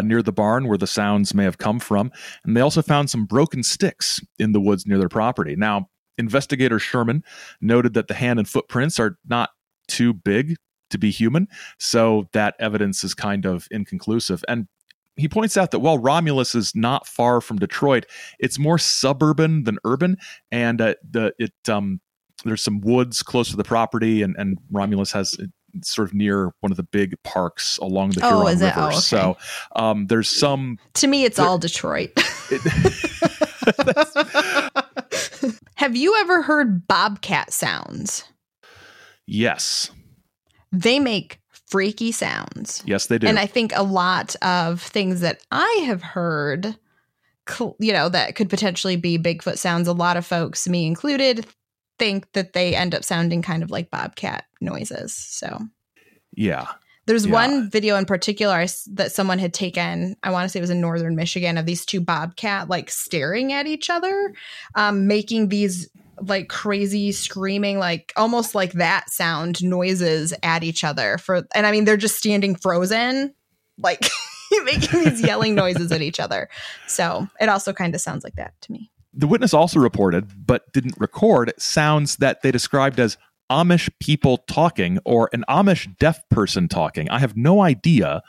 near the barn where the sounds may have come from. And they also found some broken sticks in the woods near their property. Now, investigator Sherman noted that the hand and footprints are not too big to be human. So that evidence is kind of inconclusive. And He points out that while Romulus is not far from Detroit, it's more suburban than urban, and there's some woods close to the property, and Romulus has sort of near one of the big parks along the Huron River. Oh, okay. So there's some. To me, it's all Detroit. Have you ever heard bobcat sounds? Yes. They make freaky sounds. Yes, they do. And I think a lot of things that I have heard, you know, that could potentially be Bigfoot sounds, a lot of folks, me included, think that they end up sounding kind of like bobcat noises. So, yeah. There's one video in particular that someone had taken, I want to say it was in northern Michigan, of these two bobcat like staring at each other, making these like crazy screaming, like almost like that sound noises at each other. And I mean, they're just standing frozen, like making these yelling noises at each other. So it also kind of sounds like that to me. The witness also reported, but didn't record, sounds that they described as Amish people talking or an Amish deaf person talking. I have no idea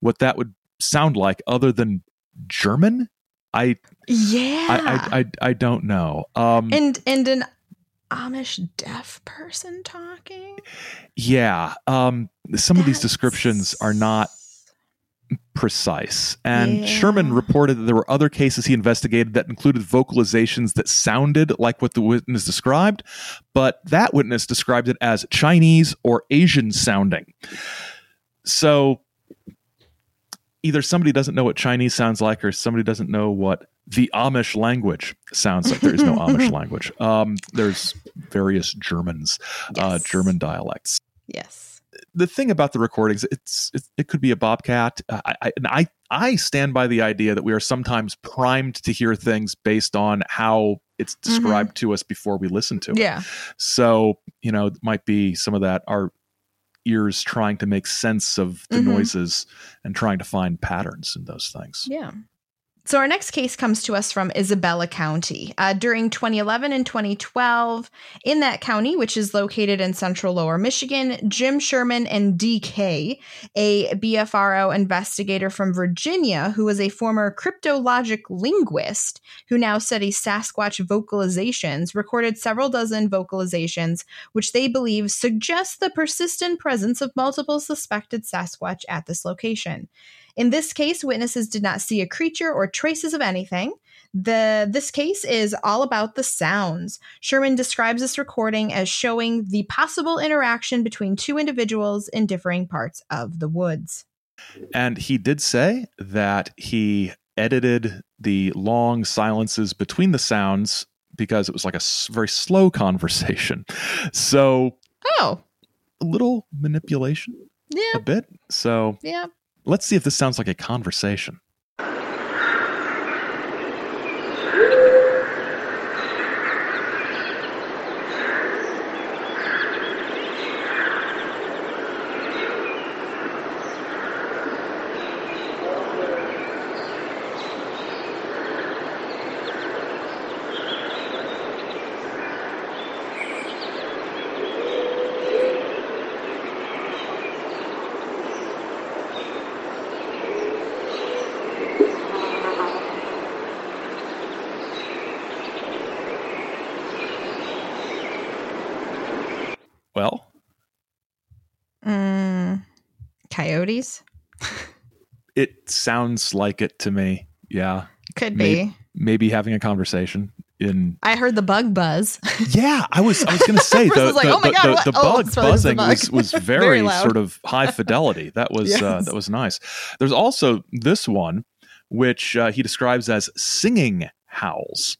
what that would sound like other than German. I don't know. And an Amish deaf person talking. Yeah. Some of these descriptions are not precise. And Sherman reported that there were other cases he investigated that included vocalizations that sounded like what the witness described, but that witness described it as Chinese or Asian sounding. So either somebody doesn't know what Chinese sounds like, or somebody doesn't know what the Amish language sounds like. There is no Amish language. There's various Germans, German dialects. Yes. The thing about the recordings, it could be a bobcat. I stand by the idea that we are sometimes primed to hear things based on how it's described to us before we listen to it. Yeah. So, you know, it might be some of that, our ears trying to make sense of the noises and trying to find patterns in those things. Yeah. So our next case comes to us from Isabella County. During 2011 and 2012, in that county, which is located in central lower Michigan, Jim Sherman and DK, a BFRO investigator from Virginia who was a former cryptologic linguist who now studies Sasquatch vocalizations, recorded several dozen vocalizations, which they believe suggest the persistent presence of multiple suspected Sasquatch at this location. In this case, witnesses did not see a creature or traces of anything. This case is all about the sounds. Sherman describes this recording as showing the possible interaction between two individuals in differing parts of the woods. And he did say that he edited the long silences between the sounds because it was like a very slow conversation. So, a little manipulation, a bit. So, yeah. Let's see if this sounds like a conversation. Coyotes? It sounds like it to me. Yeah. Could be. Maybe having a conversation in... I heard the bug buzz. Yeah, I was going to say the bug buzzing was very, very sort of high fidelity. That was that was nice. There's also this one, which he describes as singing howls.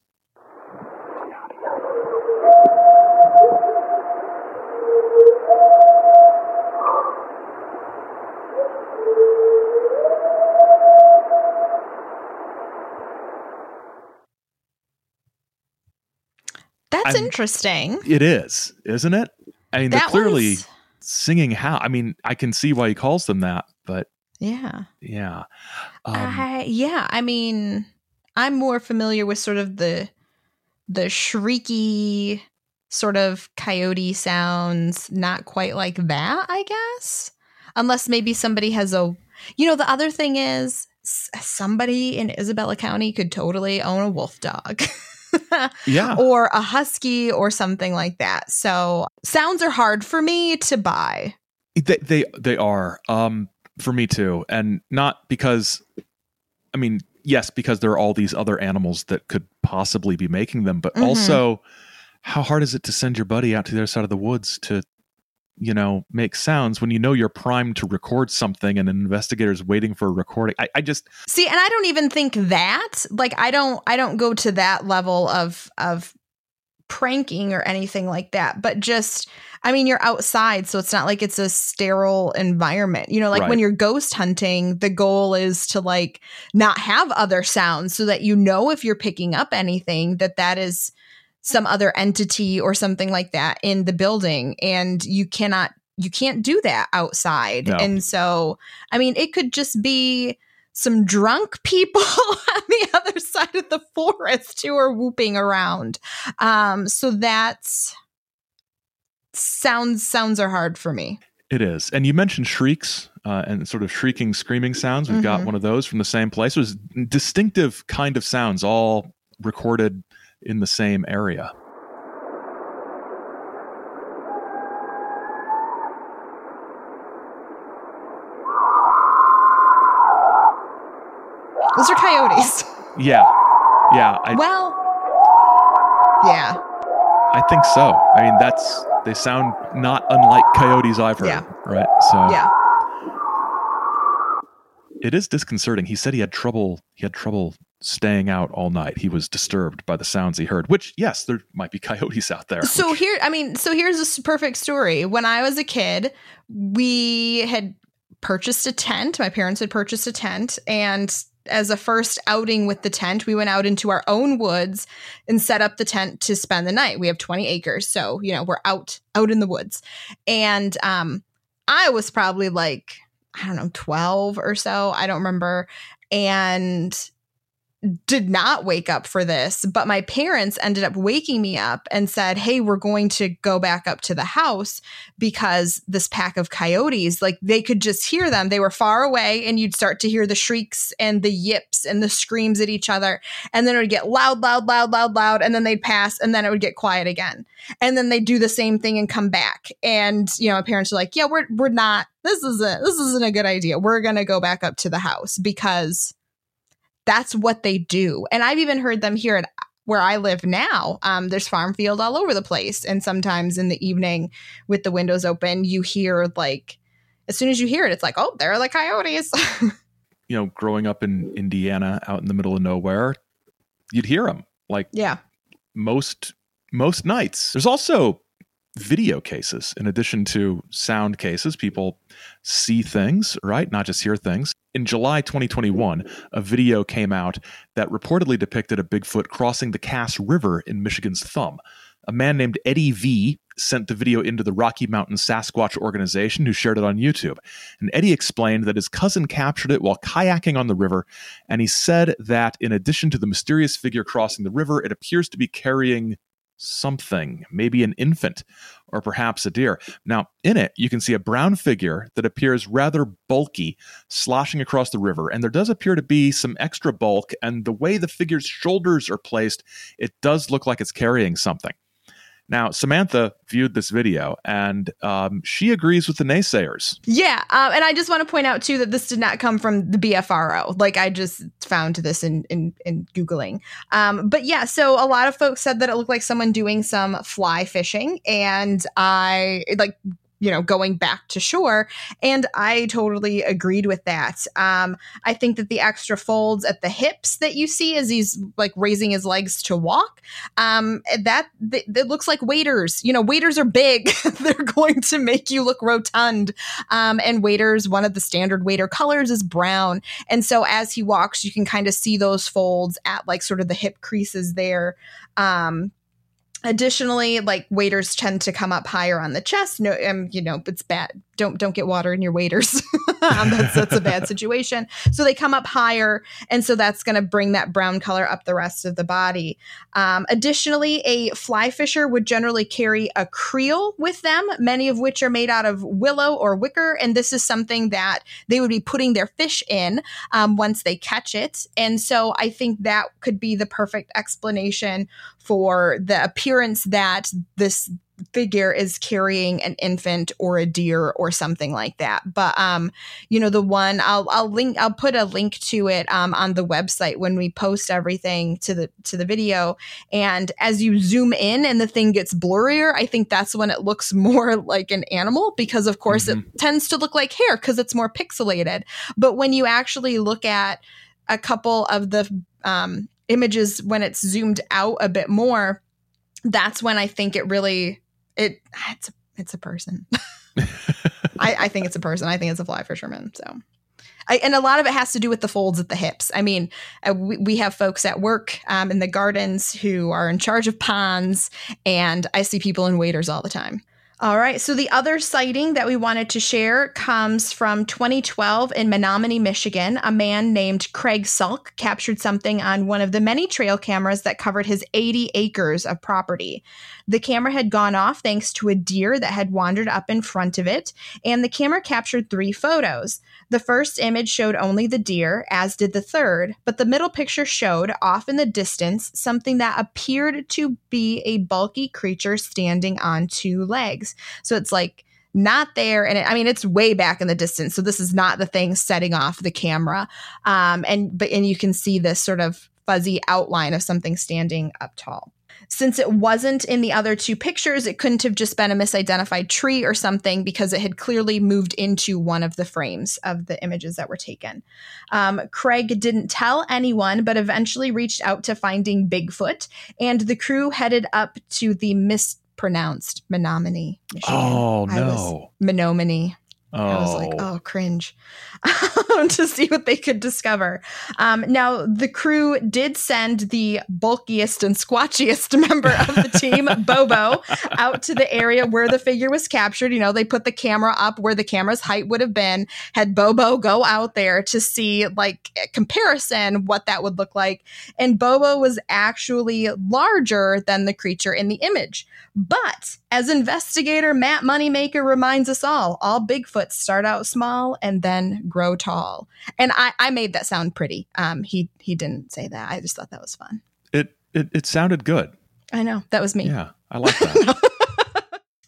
That's interesting. It is, isn't it? I mean, they're clearly singing how. I mean, I can see why he calls them that, but yeah. I mean, I'm more familiar with sort of the shrieky sort of coyote sounds, not quite like that, I guess. Unless maybe somebody has the other thing is somebody in Isabella County could totally own a wolf dog. Yeah. Or a husky or something like that. So sounds are hard for me to buy. They are, for me too. And not because, I mean, yes, because there are all these other animals that could possibly be making them, but also how hard is it to send your buddy out to the other side of the woods to, you know, make sounds when you know you're primed to record something and an investigator's waiting for a recording. I just see, and I don't even think that, like, I don't go to that level of pranking or anything like that, but just, I mean, you're outside, so it's not like it's a sterile environment, you know, like, right. When you're ghost hunting, the goal is to, like, not have other sounds so that, you know, if you're picking up anything, that is some other entity or something like that in the building, and you can't do that outside. No. And so, I mean, it could just be some drunk people on the other side of the forest who are whooping around. So that's sounds are hard for me. It is. And you mentioned shrieks and sort of shrieking, screaming sounds. We've got one of those from the same place. It was distinctive kind of sounds, all recorded in the same area. Those are coyotes. Yeah. Yeah. I think so. I mean, they sound not unlike coyotes I've heard, right? So yeah. It is disconcerting. He said he had trouble staying out all night. He was disturbed by the sounds he heard, which, yes, there might be coyotes out there. So here's a perfect story. When I was a kid, we had purchased a tent. My parents had purchased a tent, and as a first outing with the tent, we went out into our own woods and set up the tent to spend the night. We have 20 acres. So, you know, we're out in the woods. And I was probably, like, I don't know, 12 or so. I don't remember. And did not wake up for this, but my parents ended up waking me up and said, hey, we're going to go back up to the house because this pack of coyotes, like, they could just hear them. They were far away, and you'd start to hear the shrieks and the yips and the screams at each other. And then it would get loud. And then they'd pass, and then it would get quiet again. And then they'd do the same thing and come back. And, you know, my parents were like, yeah, we're not, this isn't a good idea. We're going to go back up to the house because that's what they do. And I've even heard them here at where I live now. There's farm field all over the place. And sometimes in the evening with the windows open, you hear, like, as soon as you hear it, it's like, oh, there are the coyotes. You know, growing up in Indiana, out in the middle of nowhere, you'd hear them, like, yeah, most nights. There's also video cases in addition to sound cases. People see things, right? Not just hear things. In July 2021, a video came out that reportedly depicted a Bigfoot crossing the Cass River in Michigan's Thumb. A man named Eddie V sent the video into the Rocky Mountain Sasquatch organization, who shared it on YouTube. And Eddie explained that his cousin captured it while kayaking on the river, and he said that in addition to the mysterious figure crossing the river, it appears to be carrying something, maybe an infant or perhaps a deer. Now, in it, you can see a brown figure that appears rather bulky sloshing across the river, and there does appear to be some extra bulk, and the way the figure's shoulders are placed, it does look like it's carrying something. Now, Samantha viewed this video, and she agrees with the naysayers. Yeah, and I just want to point out, too, that this did not come from the BFRO. Like, I just found this in Googling. But yeah, so a lot of folks said that it looked like someone doing some fly fishing, and I, like, you know, going back to shore. And I totally agreed with that. I think that the extra folds at the hips that you see as he's, like, raising his legs to walk, that looks like waders. You know, waders are big. They're going to make you look rotund. And waders, one of the standard wader colors is brown. And so as he walks, you can kind of see those folds at, like, sort of the hip creases there. Additionally, like, waders tend to come up higher on the chest. No, you know, it's bad. Don't get water in your waders. That's a bad situation. So they come up higher. And so that's going to bring that brown color up the rest of the body. Additionally, a fly fisher would generally carry a creel with them, many of which are made out of willow or wicker. And this is something that they would be putting their fish in once they catch it. And so I think that could be the perfect explanation for the appearance that this figure is carrying an infant or a deer or something like that. But, you know, the one I'll put a link to it on the website when we post everything to the video. And as you zoom in and the thing gets blurrier, I think that's when it looks more like an animal, because of course it tends to look like hair because it's more pixelated. But when you actually look at a couple of the images, when it's zoomed out a bit more, that's when I think it really, it's a person. I think it's a person. I think it's a fly fisherman. So, and a lot of it has to do with the folds at the hips. I mean, we have folks at work in the gardens who are in charge of ponds, and I see people in waders all the time. All right. So the other sighting that we wanted to share comes from 2012 in Menominee, Michigan. A man named Craig Salk captured something on one of the many trail cameras that covered his 80 acres of property. The camera had gone off thanks to a deer that had wandered up in front of it, and the camera captured 3 photos. The first image showed only the deer, as did the third, but the middle picture showed, off in the distance, something that appeared to be a bulky creature standing on 2 legs. So it's like not there. And it's way back in the distance. So this is not the thing setting off the camera. And you can see this sort of fuzzy outline of something standing up tall. Since it wasn't in the other 2 pictures, it couldn't have just been a misidentified tree or something, because it had clearly moved into one of the frames of the images that were taken. Craig didn't tell anyone, but eventually reached out to Finding Bigfoot, and the crew headed up to the mispronounced Menominee, Michigan. Oh, no. Menominee. Oh. I was like, oh, cringe, to see what they could discover. Now, the crew did send the bulkiest and squatchiest member of the team, Bobo, out to the area where the figure was captured. You know, they put the camera up where the camera's height would have been, had Bobo go out there to see, like, a comparison, what that would look like. And Bobo was actually larger than the creature in the image. But as investigator Matt Moneymaker reminds us all Bigfoot start out small and then grow tall. And I made that sound pretty. He didn't say that. I just thought that was fun. It sounded good. I know. That was me. Yeah, I like that.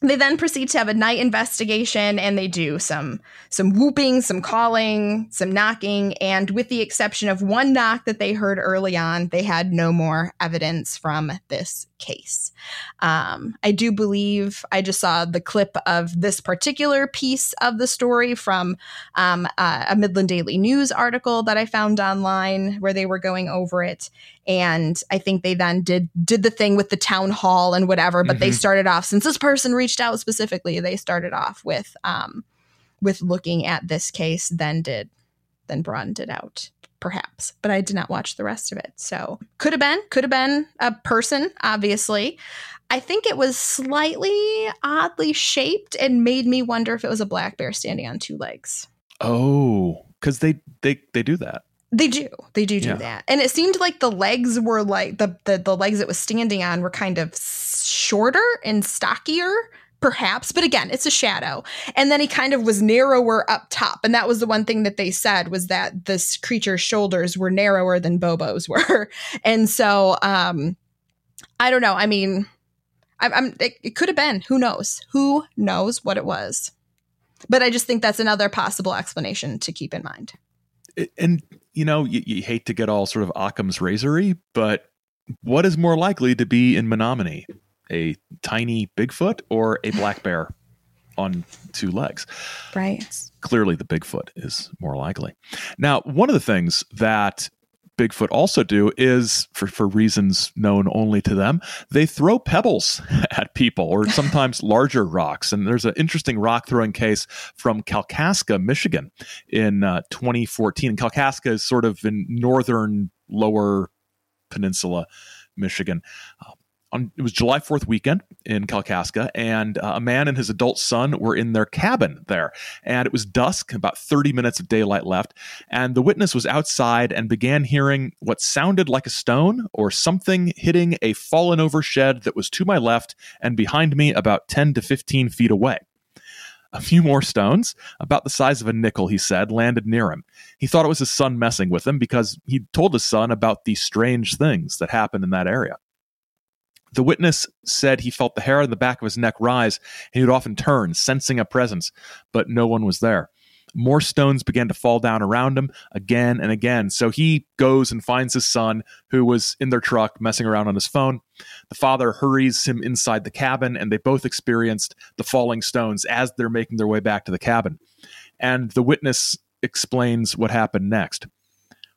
They then proceed to have a night investigation, and they do some whooping, some calling, some knocking. And with the exception of one knock that they heard early on, they had no more evidence from this case. I do believe I just saw the clip of this particular piece of the story from a Midland Daily News article that I found online where they were going over it. And I think they then did the thing with the town hall and whatever, but they started off, since this person reached out specifically, they started off with looking at this case, then broadened it out, perhaps. But I did not watch the rest of it. So could have been a person, obviously. I think it was slightly oddly shaped and made me wonder if it was a black bear standing on 2 legs. Oh, because they do that. They do yeah. that. And it seemed like the legs were like the legs it was standing on were kind of shorter and stockier, perhaps. But again, it's a shadow. And then he kind of was narrower up top. And that was the one thing that they said, was that this creature's shoulders were narrower than Bobo's were. And so I don't know. I mean, it could have been. Who knows? Who knows what it was? But I just think that's another possible explanation to keep in mind. And, you know, you hate to get all sort of Occam's razory, but what is more likely to be in Menominee, a tiny Bigfoot or a black bear on 2 legs? Right. Clearly, the Bigfoot is more likely. Now, one of the things that Bigfoot also do is, for reasons known only to them, they throw pebbles at people, or sometimes larger rocks. And there's an interesting rock throwing case from Kalkaska, Michigan in 2014. Kalkaska is sort of in northern lower peninsula Michigan. It was July 4th weekend in Kalkaska, and a man and his adult son were in their cabin there. And it was dusk, about 30 minutes of daylight left. And the witness was outside and began hearing what sounded like a stone or something hitting a fallen over shed that was to my left and behind me about 10 to 15 feet away. A few more stones, about the size of a nickel, he said, landed near him. He thought it was his son messing with him because he told his son about the strange things that happened in that area. The witness said he felt the hair on the back of his neck rise, and he would often turn, sensing a presence, but no one was there. More stones began to fall down around him again and again. So he goes and finds his son, who was in their truck messing around on his phone. The father hurries him inside the cabin, and they both experienced the falling stones as they're making their way back to the cabin. And the witness explains what happened next.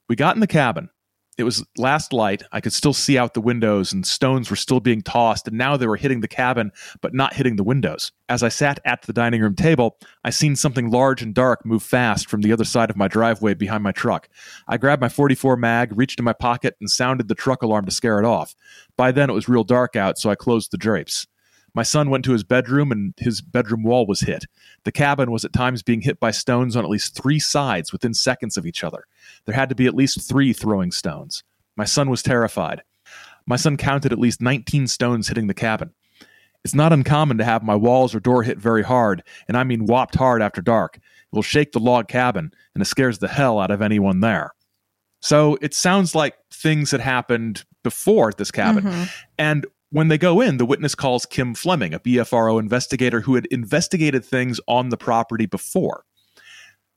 We got in the cabin. It was last light. I could still see out the windows, and stones were still being tossed, and now they were hitting the cabin, but not hitting the windows. As I sat at the dining room table, I seen something large and dark move fast from the other side of my driveway behind my truck. I grabbed my .44 mag, reached in my pocket, and sounded the truck alarm to scare it off. By then, it was real dark out, so I closed the drapes. My son went to his bedroom, and his bedroom wall was hit. The cabin was at times being hit by stones on at least three sides within seconds of each other. There had to be at least three throwing stones. My son was terrified. My son counted at least 19 stones hitting the cabin. It's not uncommon to have my walls or door hit very hard, and I mean whopped hard after dark. It will shake the log cabin, and it scares the hell out of anyone there. So it sounds like things had happened before at this cabin. Mm-hmm. And when they go in, the witness calls Kim Fleming, a BFRO investigator who had investigated things on the property before.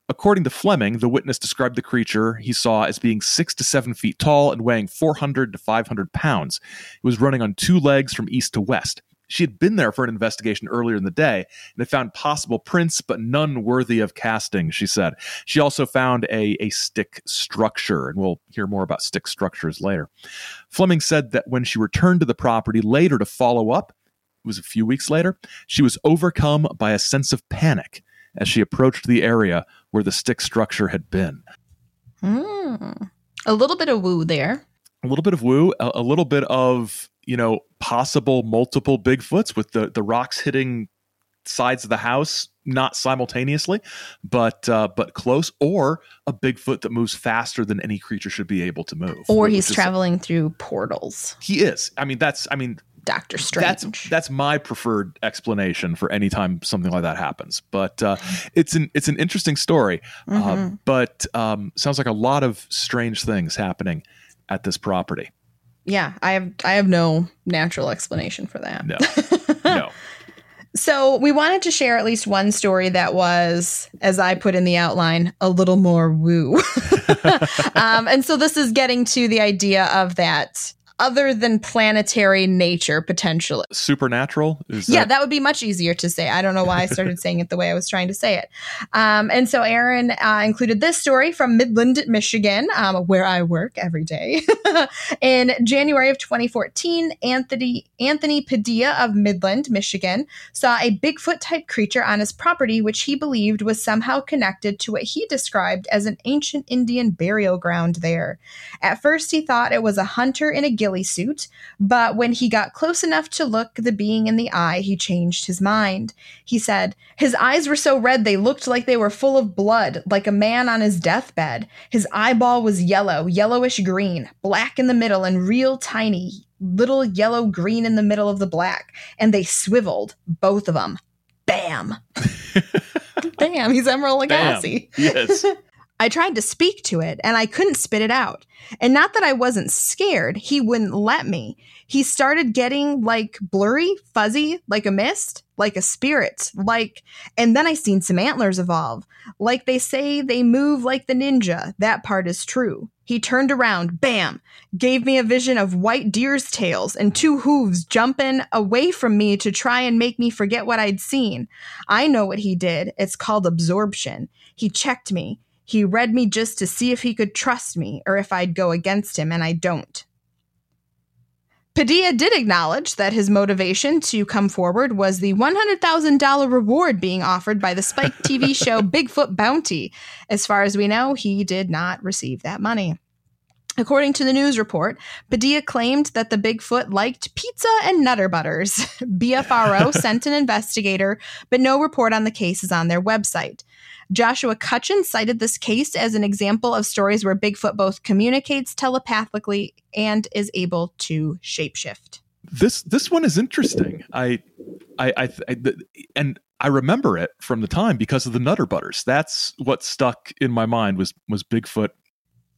According to Fleming, the witness described the creature he saw as being 6 to 7 feet tall and weighing 400 to 500 pounds. It was running on two legs from east to west. She had been there for an investigation earlier in the day and had found possible prints, but none worthy of casting, she said. She also found a stick structure, and we'll hear more about stick structures later. Fleming said that when she returned to the property later to follow up, it was a few weeks later, she was overcome by a sense of panic as she approached the area where the stick structure had been. A little bit of woo there. A little bit of woo, a little bit of, you know, possible multiple Bigfoots with the rocks hitting sides of the house, not simultaneously, but close, or a Bigfoot that moves faster than any creature should be able to move. Or he's traveling through portals. He is. I mean, Dr. Strange. That's my preferred explanation for any time something like that happens. But it's an interesting story. Mm-hmm. But sounds like a lot of strange things happening at this property. Yeah, I have no natural explanation for that. No. So we wanted to share at least one story that was, as I put in the outline, a little more woo. And so this is getting to the idea of that other than planetary nature, potentially. Supernatural? That would be much easier to say. I don't know why I started saying it the way I was trying to say it. And so Aaron included this story from Midland, Michigan, where I work every day. In January of 2014, Anthony Padilla of Midland, Michigan, saw a Bigfoot-type creature on his property, which he believed was somehow connected to what he described as an ancient Indian burial ground there. At first, he thought it was a hunter in a ghillie suit, but when he got close enough to look the being in the eye, he changed his mind. He said, "His eyes were so red they looked like they were full of blood, like a man on his deathbed. His eyeball was yellow, yellowish green, black in the middle, and real tiny, little yellow green in the middle of the black. And they swiveled, both of them." Bam. Bam, he's Emeril Lagasse. Yes. "I tried to speak to it, and I couldn't spit it out. And not that I wasn't scared, he wouldn't let me. He started getting, like, blurry, fuzzy, like a mist, like a spirit, like... And then I seen some antlers evolve. Like they say, they move like the ninja. That part is true. He turned around, bam, gave me a vision of white deer's tails and two hooves jumping away from me to try and make me forget what I'd seen. I know what he did. It's called absorption. He checked me. He read me just to see if he could trust me or if I'd go against him, and I don't." Padilla did acknowledge that his motivation to come forward was the $100,000 reward being offered by the Spike TV show Bigfoot Bounty. As far as we know, he did not receive that money. According to the news report, Padilla claimed that the Bigfoot liked pizza and Nutter Butters. BFRO sent an investigator, but no report on the case is on their website. Joshua Cutchin cited this case as an example of stories where Bigfoot both communicates telepathically and is able to shapeshift. This one is interesting. I remember it from the time because of the Nutter Butters. That's what stuck in my mind was Bigfoot.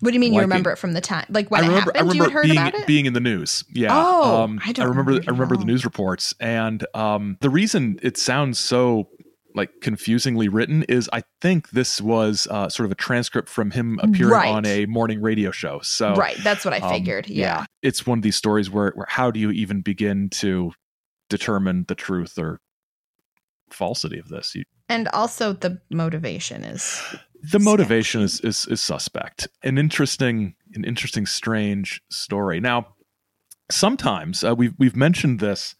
What do you mean you remember it from the time? Like when it happened, you had heard about it? Being in the news. Yeah. Oh, I remember the news reports. And the reason it sounds so like confusingly written is I think this was sort of a transcript from him appearing on a morning radio show. So right. That's what I figured. Yeah. It's one of these stories where how do you even begin to determine the truth or falsity of this? And also the motivation is... The motivation is suspect. An interesting, strange story. Now, sometimes we've mentioned this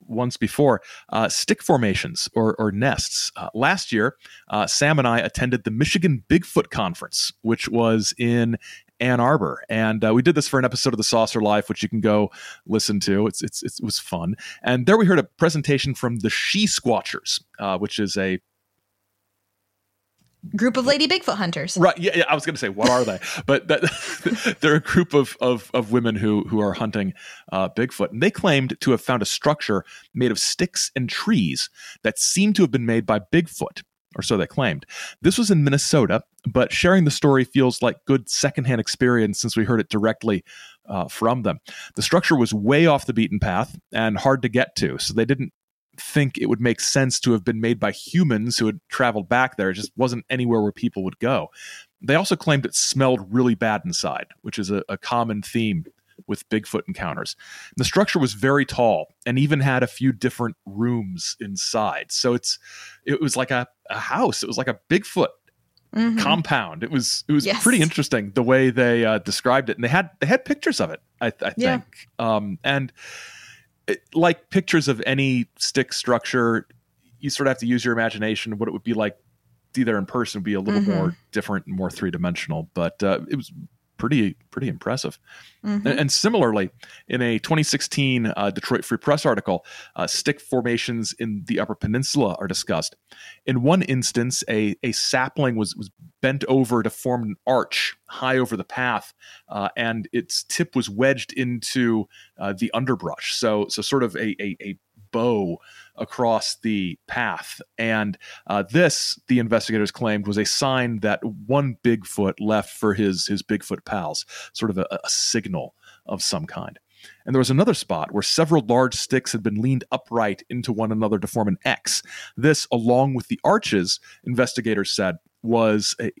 once before. Stick formations or nests. Last year, Sam and I attended the Michigan Bigfoot Conference, which was in Ann Arbor, and we did this for an episode of The Saucer Life, which you can go listen to. It was fun, and there we heard a presentation from the She Squatchers, which is a group of lady Bigfoot hunters. Right. Yeah. I was going to say, what are they? But they're a group of women who are hunting Bigfoot. And they claimed to have found a structure made of sticks and trees that seemed to have been made by Bigfoot, or so they claimed. This was in Minnesota, but sharing the story feels like good secondhand experience since we heard it directly from them. The structure was way off the beaten path and hard to get to, so they didn't think it would make sense to have been made by humans who had traveled back there. It just wasn't anywhere where people would go. They also claimed it smelled really bad inside, which is a common theme with Bigfoot encounters. The structure was very tall and even had a few different rooms inside. So it was like a house. It was like a Bigfoot compound. It was pretty interesting the way they described it. And they had pictures of it, I think. Yeah. And like pictures of any stick structure, you sort of have to use your imagination. What it would be like either in person would be a little more different and more three-dimensional, but it was pretty impressive. And similarly, in a 2016 Detroit Free Press article, stick formations in the Upper Peninsula are discussed. In one instance, a sapling was bent over to form an arch high over the path, and its tip was wedged into the underbrush, so sort of a bow across the path. And this, the investigators claimed, was a sign that one Bigfoot left for his Bigfoot pals, sort of a signal of some kind. And there was another spot where several large sticks had been leaned upright into one another to form an X. This, along with the arches, investigators said,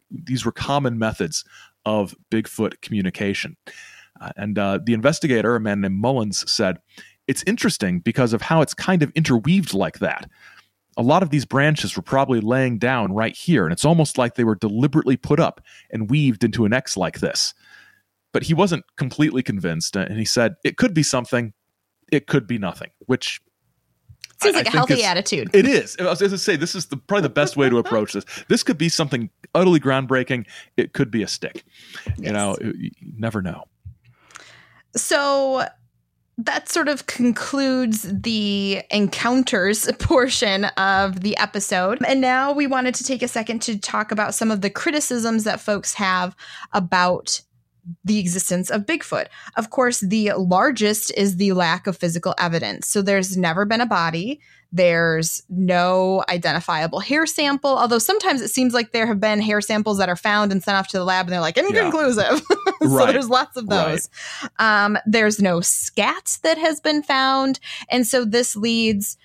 these were common methods of Bigfoot communication. And the investigator, a man named Mullins, said, "It's interesting because of how it's kind of interweaved like that. A lot of these branches were probably laying down right here, and it's almost like they were deliberately put up and weaved into an X like this." But he wasn't completely convinced, and he said, "It could be something, it could be nothing," which... seems like a healthy attitude. It is. I was going to say, this is probably the best way to approach this. This could be something utterly groundbreaking. It could be a stick. Yes. You never know. So... that sort of concludes the encounters portion of the episode. And now we wanted to take a second to talk about some of the criticisms that folks have about the existence of Bigfoot. Of course, the largest is the lack of physical evidence. So there's never been a body. There's no identifiable hair sample, although sometimes it seems like there have been hair samples that are found and sent off to the lab and they're like, inconclusive. So there's lots of those. Right. There's no scat that has been found. And so this leads...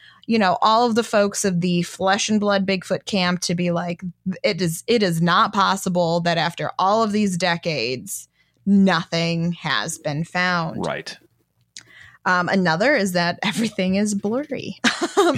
all of the folks of the flesh and blood Bigfoot camp to be like, it is not possible that after all of these decades, nothing has been found. Right. Another is that everything is blurry.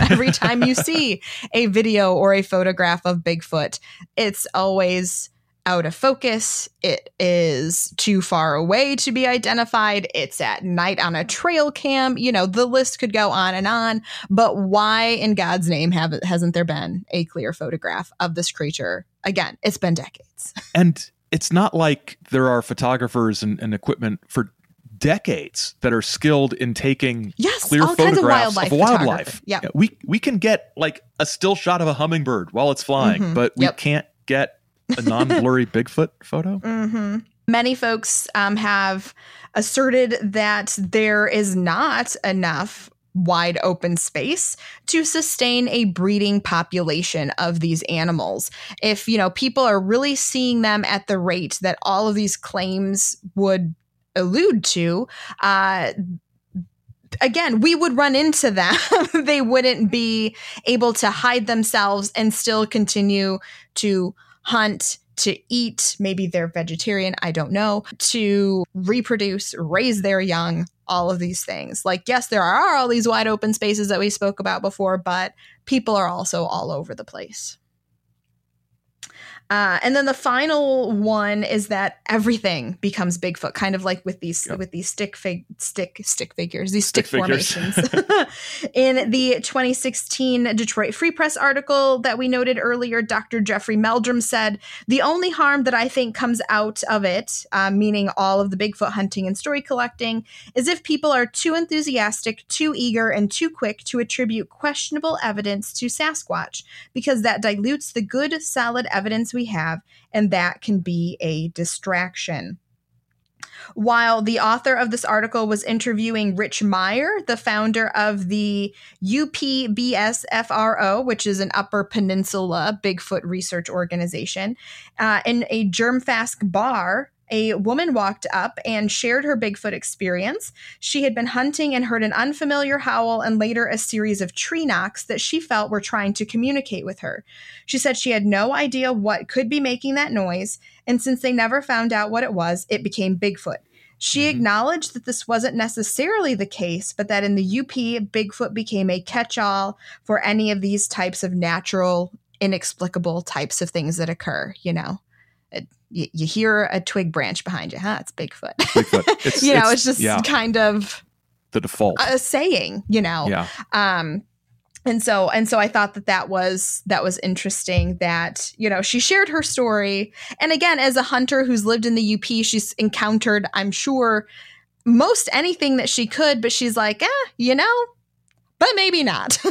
Every time you see a video or a photograph of Bigfoot, it's always out of focus. It is too far away to be identified. It's at night on a trail cam. The list could go on and on. But why in God's name hasn't there been a clear photograph of this creature? Again, it's been decades. And it's not like there are photographers and equipment for decades that are skilled in taking clear photographs of wildlife. Yeah, we can get like a still shot of a hummingbird while it's flying, but we can't get a non-blurry Bigfoot photo. Mm-hmm. Many folks have asserted that there is not enough wide open space to sustain a breeding population of these animals. If, you know, people are really seeing them at the rate that all of these claims would allude to, again, we would run into them. They wouldn't be able to hide themselves and still continue to hunt, to eat. Maybe they're vegetarian, I don't know, to reproduce, raise their young, all of these things. Like, yes, there are all these wide open spaces that we spoke about before, but people are also all over the place. And then the final one is that everything becomes Bigfoot, kind of like with these with these stick figures, formations. In the 2016 Detroit Free Press article that we noted earlier, Dr. Jeffrey Meldrum said, "The only harm that I think comes out of it, meaning all of the Bigfoot hunting and story collecting, is if people are too enthusiastic, too eager, and too quick to attribute questionable evidence to Sasquatch, because that dilutes the good, solid evidence we have, and that can be a distraction." While the author of this article was interviewing Rich Meyer, the founder of the UPBSFRO, which is an Upper Peninsula Bigfoot Research Organization, in a germfast bar, a woman walked up and shared her Bigfoot experience. She had been hunting and heard an unfamiliar howl and later a series of tree knocks that she felt were trying to communicate with her. She said she had no idea what could be making that noise, and since they never found out what it was, it became Bigfoot. She acknowledged that this wasn't necessarily the case, but that in the UP, Bigfoot became a catch-all for any of these types of natural, inexplicable types of things that occur, you know. You hear a twig branch behind you, huh? It's Bigfoot. Bigfoot. It's, you know, it's just kind of the default a saying, you know. Yeah. And so I thought that was interesting that, you know, she shared her story. And again, as a hunter who's lived in the UP, she's encountered, I'm sure, most anything that she could. But she's like, you know, but maybe not.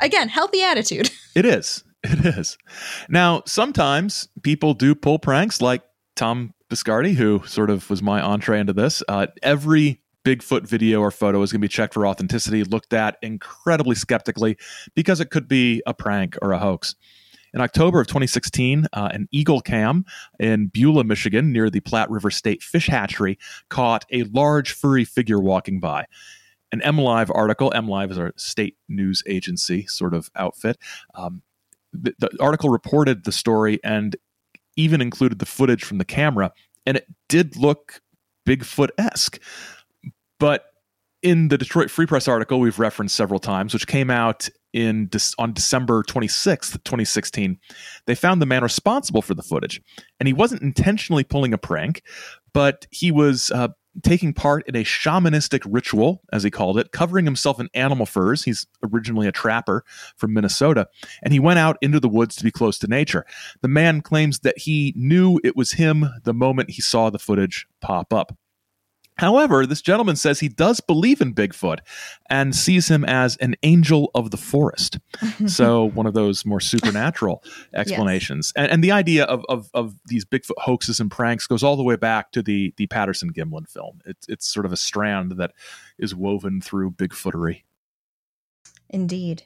Again, healthy attitude. It is. Now, sometimes people do pull pranks like Tom Biscardi, who sort of was my entree into this. Every Bigfoot video or photo is going to be checked for authenticity, looked at incredibly skeptically because it could be a prank or a hoax. In October of 2016, an eagle cam in Beulah, Michigan, near the Platte River State Fish Hatchery, caught a large furry figure walking by. An MLive article — MLive is our state news agency sort of outfit — the article reported the story and even included the footage from the camera, and it did look Bigfoot-esque. But in the Detroit Free Press article we've referenced several times, which came out on December 26th, 2016, they found the man responsible for the footage. And he wasn't intentionally pulling a prank, but he was taking part in a shamanistic ritual, as he called it, covering himself in animal furs. He's originally a trapper from Minnesota, and he went out into the woods to be close to nature. The man claims that he knew it was him the moment he saw the footage pop up. However, this gentleman says he does believe in Bigfoot and sees him as an angel of the forest. So one of those more supernatural explanations. Yes. And the idea of these Bigfoot hoaxes and pranks goes all the way back to the Patterson Gimlin film. It's sort of a strand that is woven through Bigfootery. Indeed.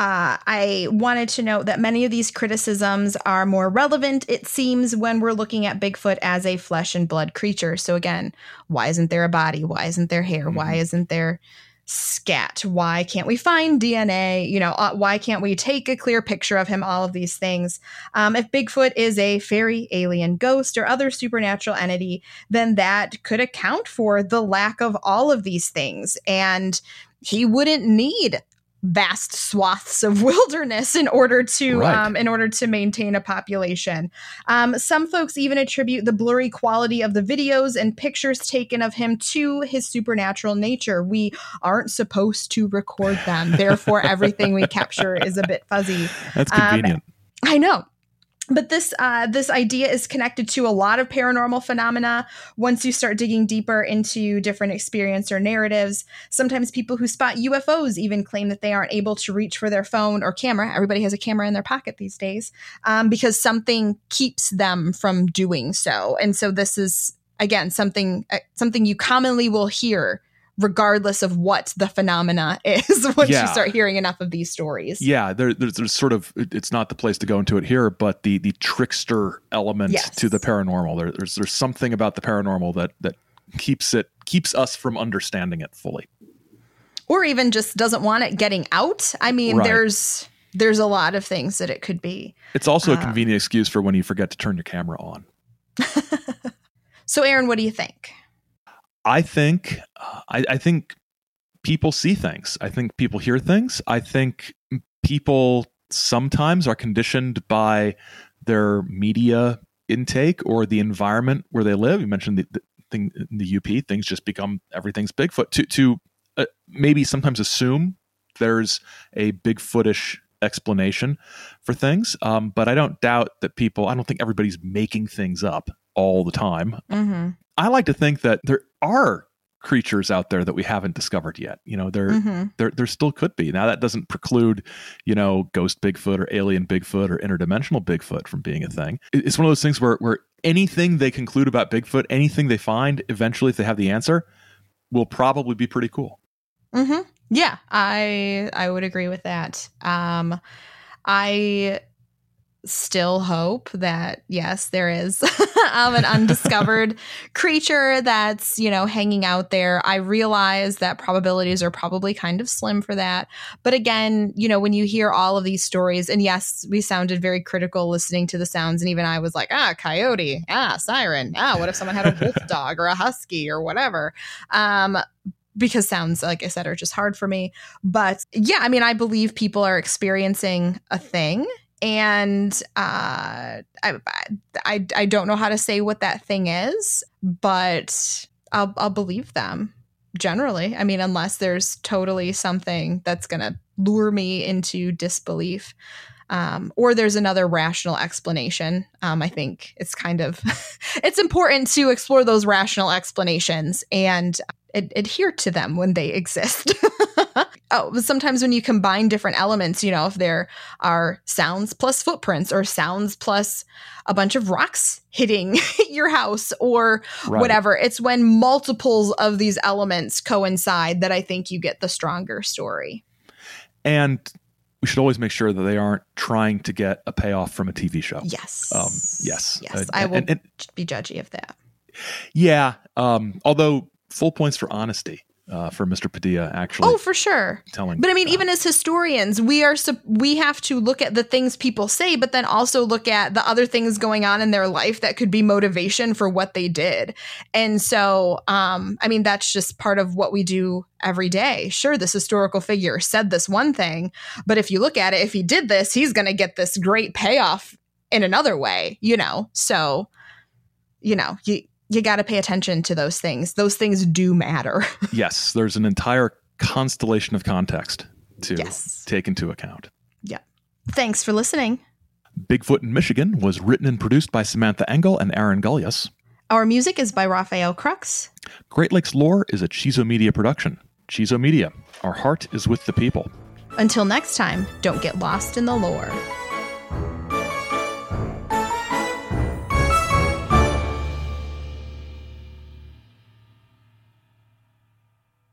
I wanted to note that many of these criticisms are more relevant, it seems, when we're looking at Bigfoot as a flesh and blood creature. So again, why isn't there a body? Why isn't there hair? Why isn't there scat? Why can't we find DNA? You know, why can't we take a clear picture of him? All of these things. If Bigfoot is a fairy, alien, ghost, or other supernatural entity, then that could account for the lack of all of these things. And he wouldn't need vast swaths of wilderness in order to maintain a population. Some folks even attribute the blurry quality of the videos and pictures taken of him to his supernatural nature. We aren't supposed to record them. Therefore, everything we capture is a bit fuzzy. That's convenient. I know. But this this idea is connected to a lot of paranormal phenomena. Once you start digging deeper into different experiencer narratives, sometimes people who spot UFOs even claim that they aren't able to reach for their phone or camera. Everybody has a camera in their pocket these days, because something keeps them from doing so. And so this is, again, something you commonly will hear regardless of what the phenomena is once you start hearing enough of these stories. Yeah, there's sort of, it's not the place to go into it here, but the trickster element to the paranormal. There's something about the paranormal that keeps us from understanding it fully. Or even just doesn't want it getting out. I mean, there's a lot of things that it could be. It's also a convenient excuse for when you forget to turn your camera on. So Aaron, what do you think? I think people see things. I think people hear things. I think people sometimes are conditioned by their media intake or the environment where they live. You mentioned the thing in the UP. Things just become, everything's Bigfoot. To maybe sometimes assume there's a Bigfootish explanation for things. But I don't doubt that people. I don't think everybody's making things up all the time. Mm-hmm. I like to think that there are creatures out there that we haven't discovered yet. You know, there still could be. Now, that doesn't preclude, you know, ghost Bigfoot or alien Bigfoot or interdimensional Bigfoot from being a thing. It's one of those things where anything they conclude about Bigfoot, anything they find, eventually, if they have the answer, will probably be pretty cool. Mm-hmm. Yeah, I would agree with that. I still hope that, yes, there is an undiscovered creature that's, you know, hanging out there. I realize that probabilities are probably kind of slim for that. But again, you know, when you hear all of these stories, and yes, we sounded very critical listening to the sounds. And even I was like, coyote, siren. What if someone had a wolf dog or a husky or whatever? Because sounds, like I said, are just hard for me. But yeah, I mean, I believe people are experiencing a thing. And I don't know how to say what that thing is, but I'll believe them generally. I mean, unless there's totally something that's going to lure me into disbelief, or there's another rational explanation. I think it's kind of it's important to explore those rational explanations and adhere to them when they exist. But sometimes when you combine different elements, you know, if there are sounds plus footprints or sounds plus a bunch of rocks hitting your house or whatever, it's when multiples of these elements coincide that I think you get the stronger story. And we should always make sure that they aren't trying to get a payoff from a TV show. Yes. Yes. I will be judgy of that. Yeah. Although full points for honesty. For Mr. Padilla, actually. Oh, for sure. But I mean, even as historians, we have to look at the things people say, but then also look at the other things going on in their life that could be motivation for what they did. And so, I mean, that's just part of what we do every day. Sure, this historical figure said this one thing, but if you look at it, if he did this, he's going to get this great payoff in another way, you know? So, you know, you got to pay attention to those things. Those things do matter. Yes. There's an entire constellation of context to take into account. Yeah. Thanks for listening. Bigfoot in Michigan was written and produced by Samantha Engel and Aaron Gullius. Our music is by Raphael Crux. Great Lakes Lore is a Chiso Media production. Chiso Media. Our heart is with the people. Until next time, don't get lost in the lore.